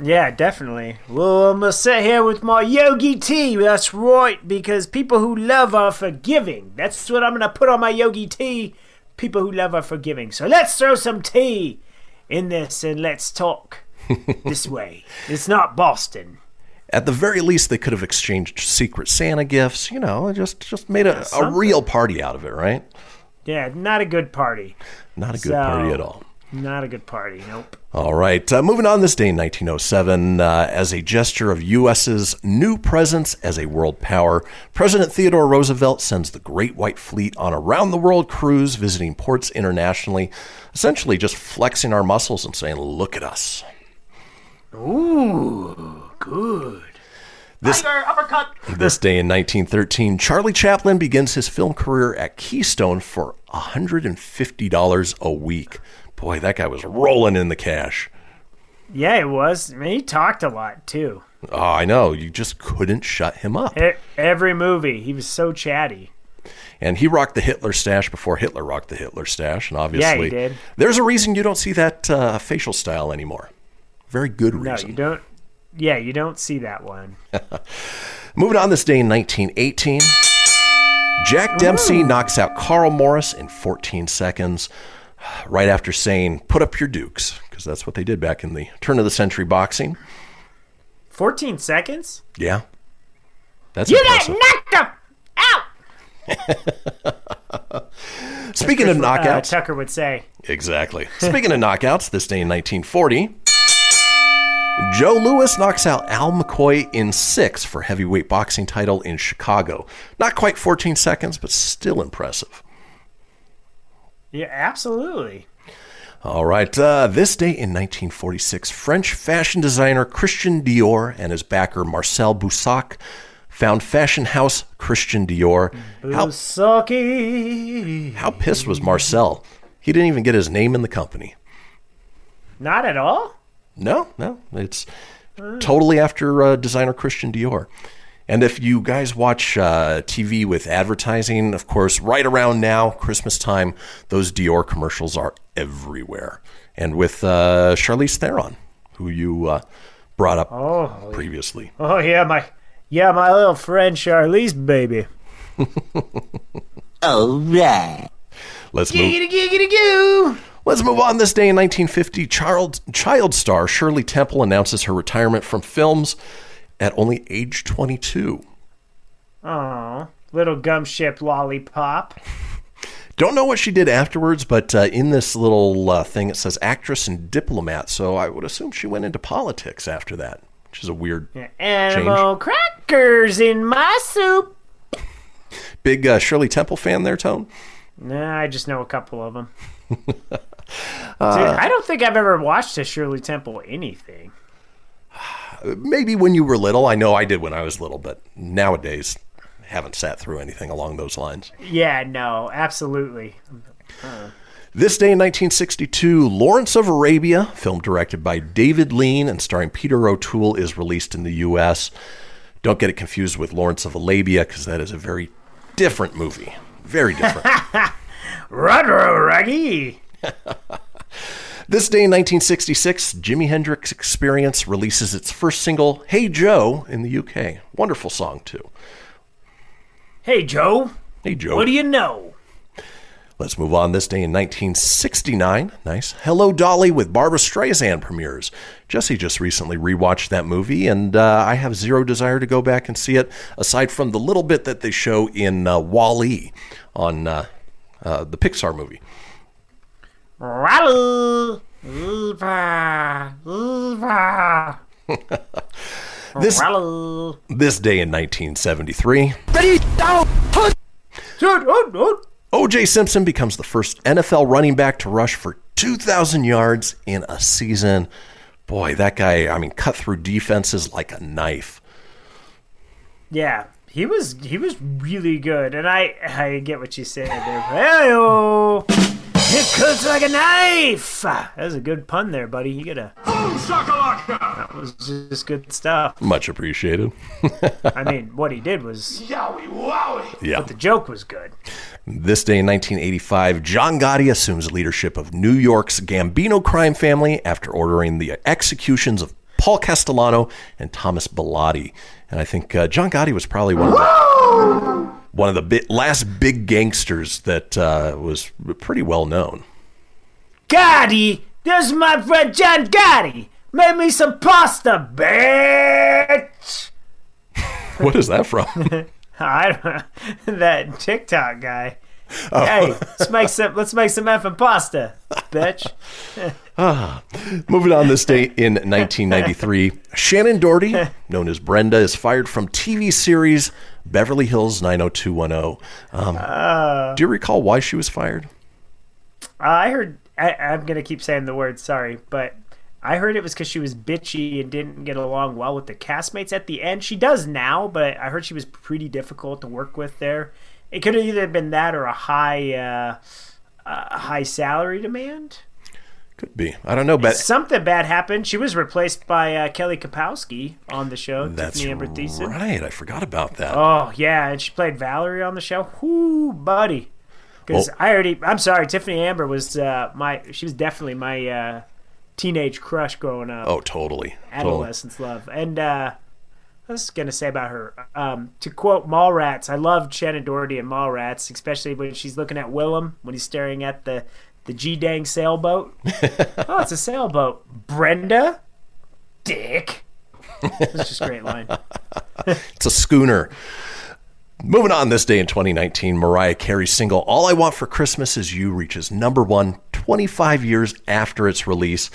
Yeah, definitely. Well, I'm going to sit here with my yogi tea. That's right, because people who love are forgiving. That's what I'm going to put on my yogi tea. People who love are forgiving. So let's throw some tea in this and let's talk this way. It's not Boston. At the very least, they could have exchanged Secret Santa gifts, you know, just just made a, yeah, a real party out of it, right? Yeah, not a good party. Not a good so, party at all. Not a good party, nope. All right, uh, moving on. This day in nineteen oh seven, uh, as a gesture of U S's new presence as a world power, President Theodore Roosevelt sends the Great White Fleet on a round-the-world cruise visiting ports internationally, essentially just flexing our muscles and saying, look at us. Ooh. Good. This, this day in nineteen thirteen, Charlie Chaplin begins his film career at Keystone for one hundred fifty dollars a week. Boy, that guy was rolling in the cash. Yeah, it was. I mean, he talked a lot, too. Oh, I know. You just couldn't shut him up. Every movie. He was so chatty. And he rocked the Hitler stash before Hitler rocked the Hitler stash. And obviously, yeah, he did. There's a reason you don't see that uh, facial style anymore. Very good reason. No, you don't. Yeah, you don't see that one. Moving on, this day in nineteen eighteen, Jack Dempsey Ooh. knocks out Carl Morris in fourteen seconds, right after saying, put up your dukes, because that's what they did back in the turn of the century boxing. fourteen seconds? Yeah. That's you impressive. Knocked him out! Speaking of knockouts. Uh, Tucker would say. Exactly. Speaking of knockouts, this day in nineteen forty, Joe Louis knocks out Al McCoy in six for heavyweight boxing title in Chicago. Not quite fourteen seconds, but still impressive. Yeah, absolutely. All right. Uh, this day in nineteen forty-six, French fashion designer Christian Dior and his backer Marcel Boussac found fashion house Christian Dior. Boussac. How, how pissed was Marcel? He didn't even get his name in the company. Not at all? No, no. It's totally after uh, designer Christian Dior. And if you guys watch uh, T V with advertising, of course, right around now, Christmas time, those Dior commercials are everywhere. And with uh, Charlize Theron, who you uh, brought up oh. previously. Oh, yeah, my yeah, my little friend Charlize, baby. All right. Let's giggity, move. Giggity, goo. Let's move on. This day in nineteen fifty, child, child star Shirley Temple announces her retirement from films at only age twenty-two. Aw, little gum-shaped lollipop. Don't know what she did afterwards, but uh, in this little uh, thing it says actress and diplomat, so I would assume she went into politics after that, which is a weird yeah, animal change. Crackers in my soup. Big uh, Shirley Temple fan there, Tone? Nah, I just know a couple of them. Uh, Dude, I don't think I've ever watched a Shirley Temple anything. Maybe when you were little. I know I did when I was little, but nowadays haven't sat through anything along those lines. Yeah, no, absolutely. Uh. This day in nineteen sixty-two, Lawrence of Arabia, film directed by David Lean and starring Peter O'Toole, is released in the U S. Don't get it confused with Lawrence of Arabia, because that is a very different movie. Very different. Rudro Ruggy. This day in nineteen sixty-six, Jimi Hendrix Experience releases its first single, Hey Joe, in the U K. Wonderful song, too. Hey, Joe. Hey, Joe. What do you know? Let's move on. This day in nineteen sixty-nine, nice, Hello, Dolly with Barbra Streisand premieres. Jesse just recently rewatched that movie, and uh, I have zero desire to go back and see it, aside from the little bit that they show in uh, WALL-E on uh, uh, the Pixar movie. this, this day in nineteen seventy-three, O J Simpson becomes the first N F L running back to rush for two thousand yards in a season. Boy, that guy, I mean, cut through defenses like a knife. Yeah. He was he was really good, and I, I get what you said there. Hey-oh! It cuts like a knife! That was a good pun there, buddy. You gotta... Oh, shakalaka! That was just good stuff. Much appreciated. I mean, what he did was... Yowie wowie! Yeah. But the joke was good. This day in nineteen eighty-five, John Gotti assumes leadership of New York's Gambino crime family after ordering the executions of Paul Castellano and Thomas Bellotti. And I think uh, John Gotti was probably one of the, one of the bi- last big gangsters that uh, was pretty well known. Gotti, this is my friend John Gotti. Make me some pasta, bitch. What is that from? I don't, that TikTok guy. Oh. Hey, let's make some. Let's make some effing pasta, bitch. Ah, moving on. This day in nineteen ninety-three, Shannon Doherty, known as Brenda, is fired from T V series Beverly Hills nine oh two one oh. Um, uh, do you recall why she was fired? I heard. I, I'm gonna keep saying the word. Sorry, but I heard it was because she was bitchy and didn't get along well with the castmates. At the end, she does now, but I heard she was pretty difficult to work with there. It could have either been that or a high, uh, a high salary demand. Could be. I don't know. But something bad happened. She was replaced by uh, Kelly Kapowski on the show. That's Tiffany Amber Thiessen. Right. I forgot about that. Oh yeah, and she played Valerie on the show. Whoo, buddy. Because well, I already. I'm sorry. Tiffany Amber was uh, my. She was definitely my uh, teenage crush growing up. Oh, totally. Adolescence totally. Love. And uh, I was going to say about her, um, to quote Mallrats, I loved Shannon Doherty in Mallrats, especially when she's looking at Willem when he's staring at the, the G-dang sailboat. Oh, it's a sailboat. Brenda? Dick. That's just a great line. It's a schooner. Moving on, this day in twenty nineteen, Mariah Carey's single All I Want for Christmas Is You reaches number one twenty-five years after its release.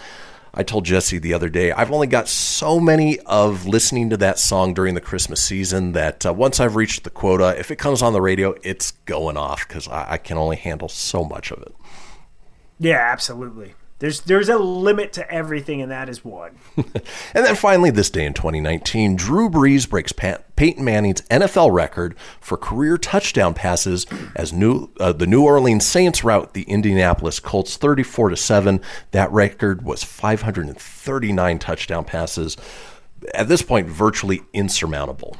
I told Jesse the other day, I've only got so many of listening to that song during the Christmas season that uh, once I've reached the quota, if it comes on the radio, it's going off because I-, I can only handle so much of it. Yeah, absolutely. There's there's a limit to everything, and that is one. And then finally, this day in twenty nineteen, Drew Brees breaks Pat, Peyton Manning's N F L record for career touchdown passes as new uh, the New Orleans Saints rout the Indianapolis Colts thirty-four to seven. That record was five hundred thirty-nine touchdown passes. At this point, virtually insurmountable.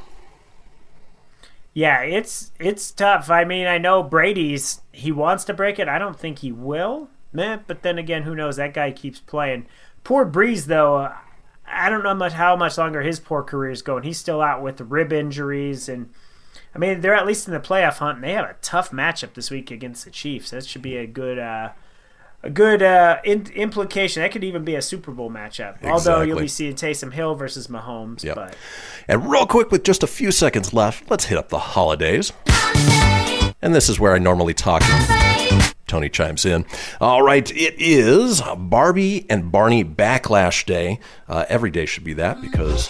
Yeah, it's it's tough. I mean, I know Brady's, he wants to break it. I don't think he will. Meh, but then again, who knows? That guy keeps playing. Poor Breeze, though, uh, I don't know much how much longer his poor career is going. He's still out with the rib injuries. And, I mean, they're at least in the playoff hunt, and they have a tough matchup this week against the Chiefs. That should be a good uh, a good uh, in- implication. That could even be a Super Bowl matchup. Exactly. Although you'll be seeing Taysom Hill versus Mahomes. Yep. But. And real quick, with just a few seconds left, let's hit up the holidays. Holiday. And this is where I normally talk. Holiday. Tony chimes in. All right, it is Barbie and Barney Backlash Day. Uh, every day should be that because,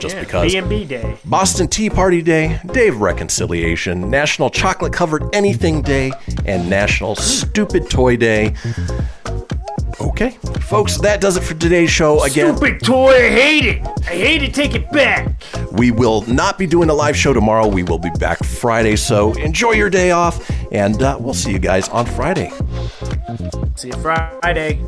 just yeah, because. B and B Day. Boston Tea Party Day, Day of Reconciliation, National Chocolate Covered Anything Day, and National Stupid Toy Day. Okay, folks, that does it for today's show. Again, stupid toy, I hate it. I hate it. Take it back. We will not be doing a live show tomorrow. We will be back Friday. So enjoy your day off, and uh, we'll see you guys on Friday. See you Friday.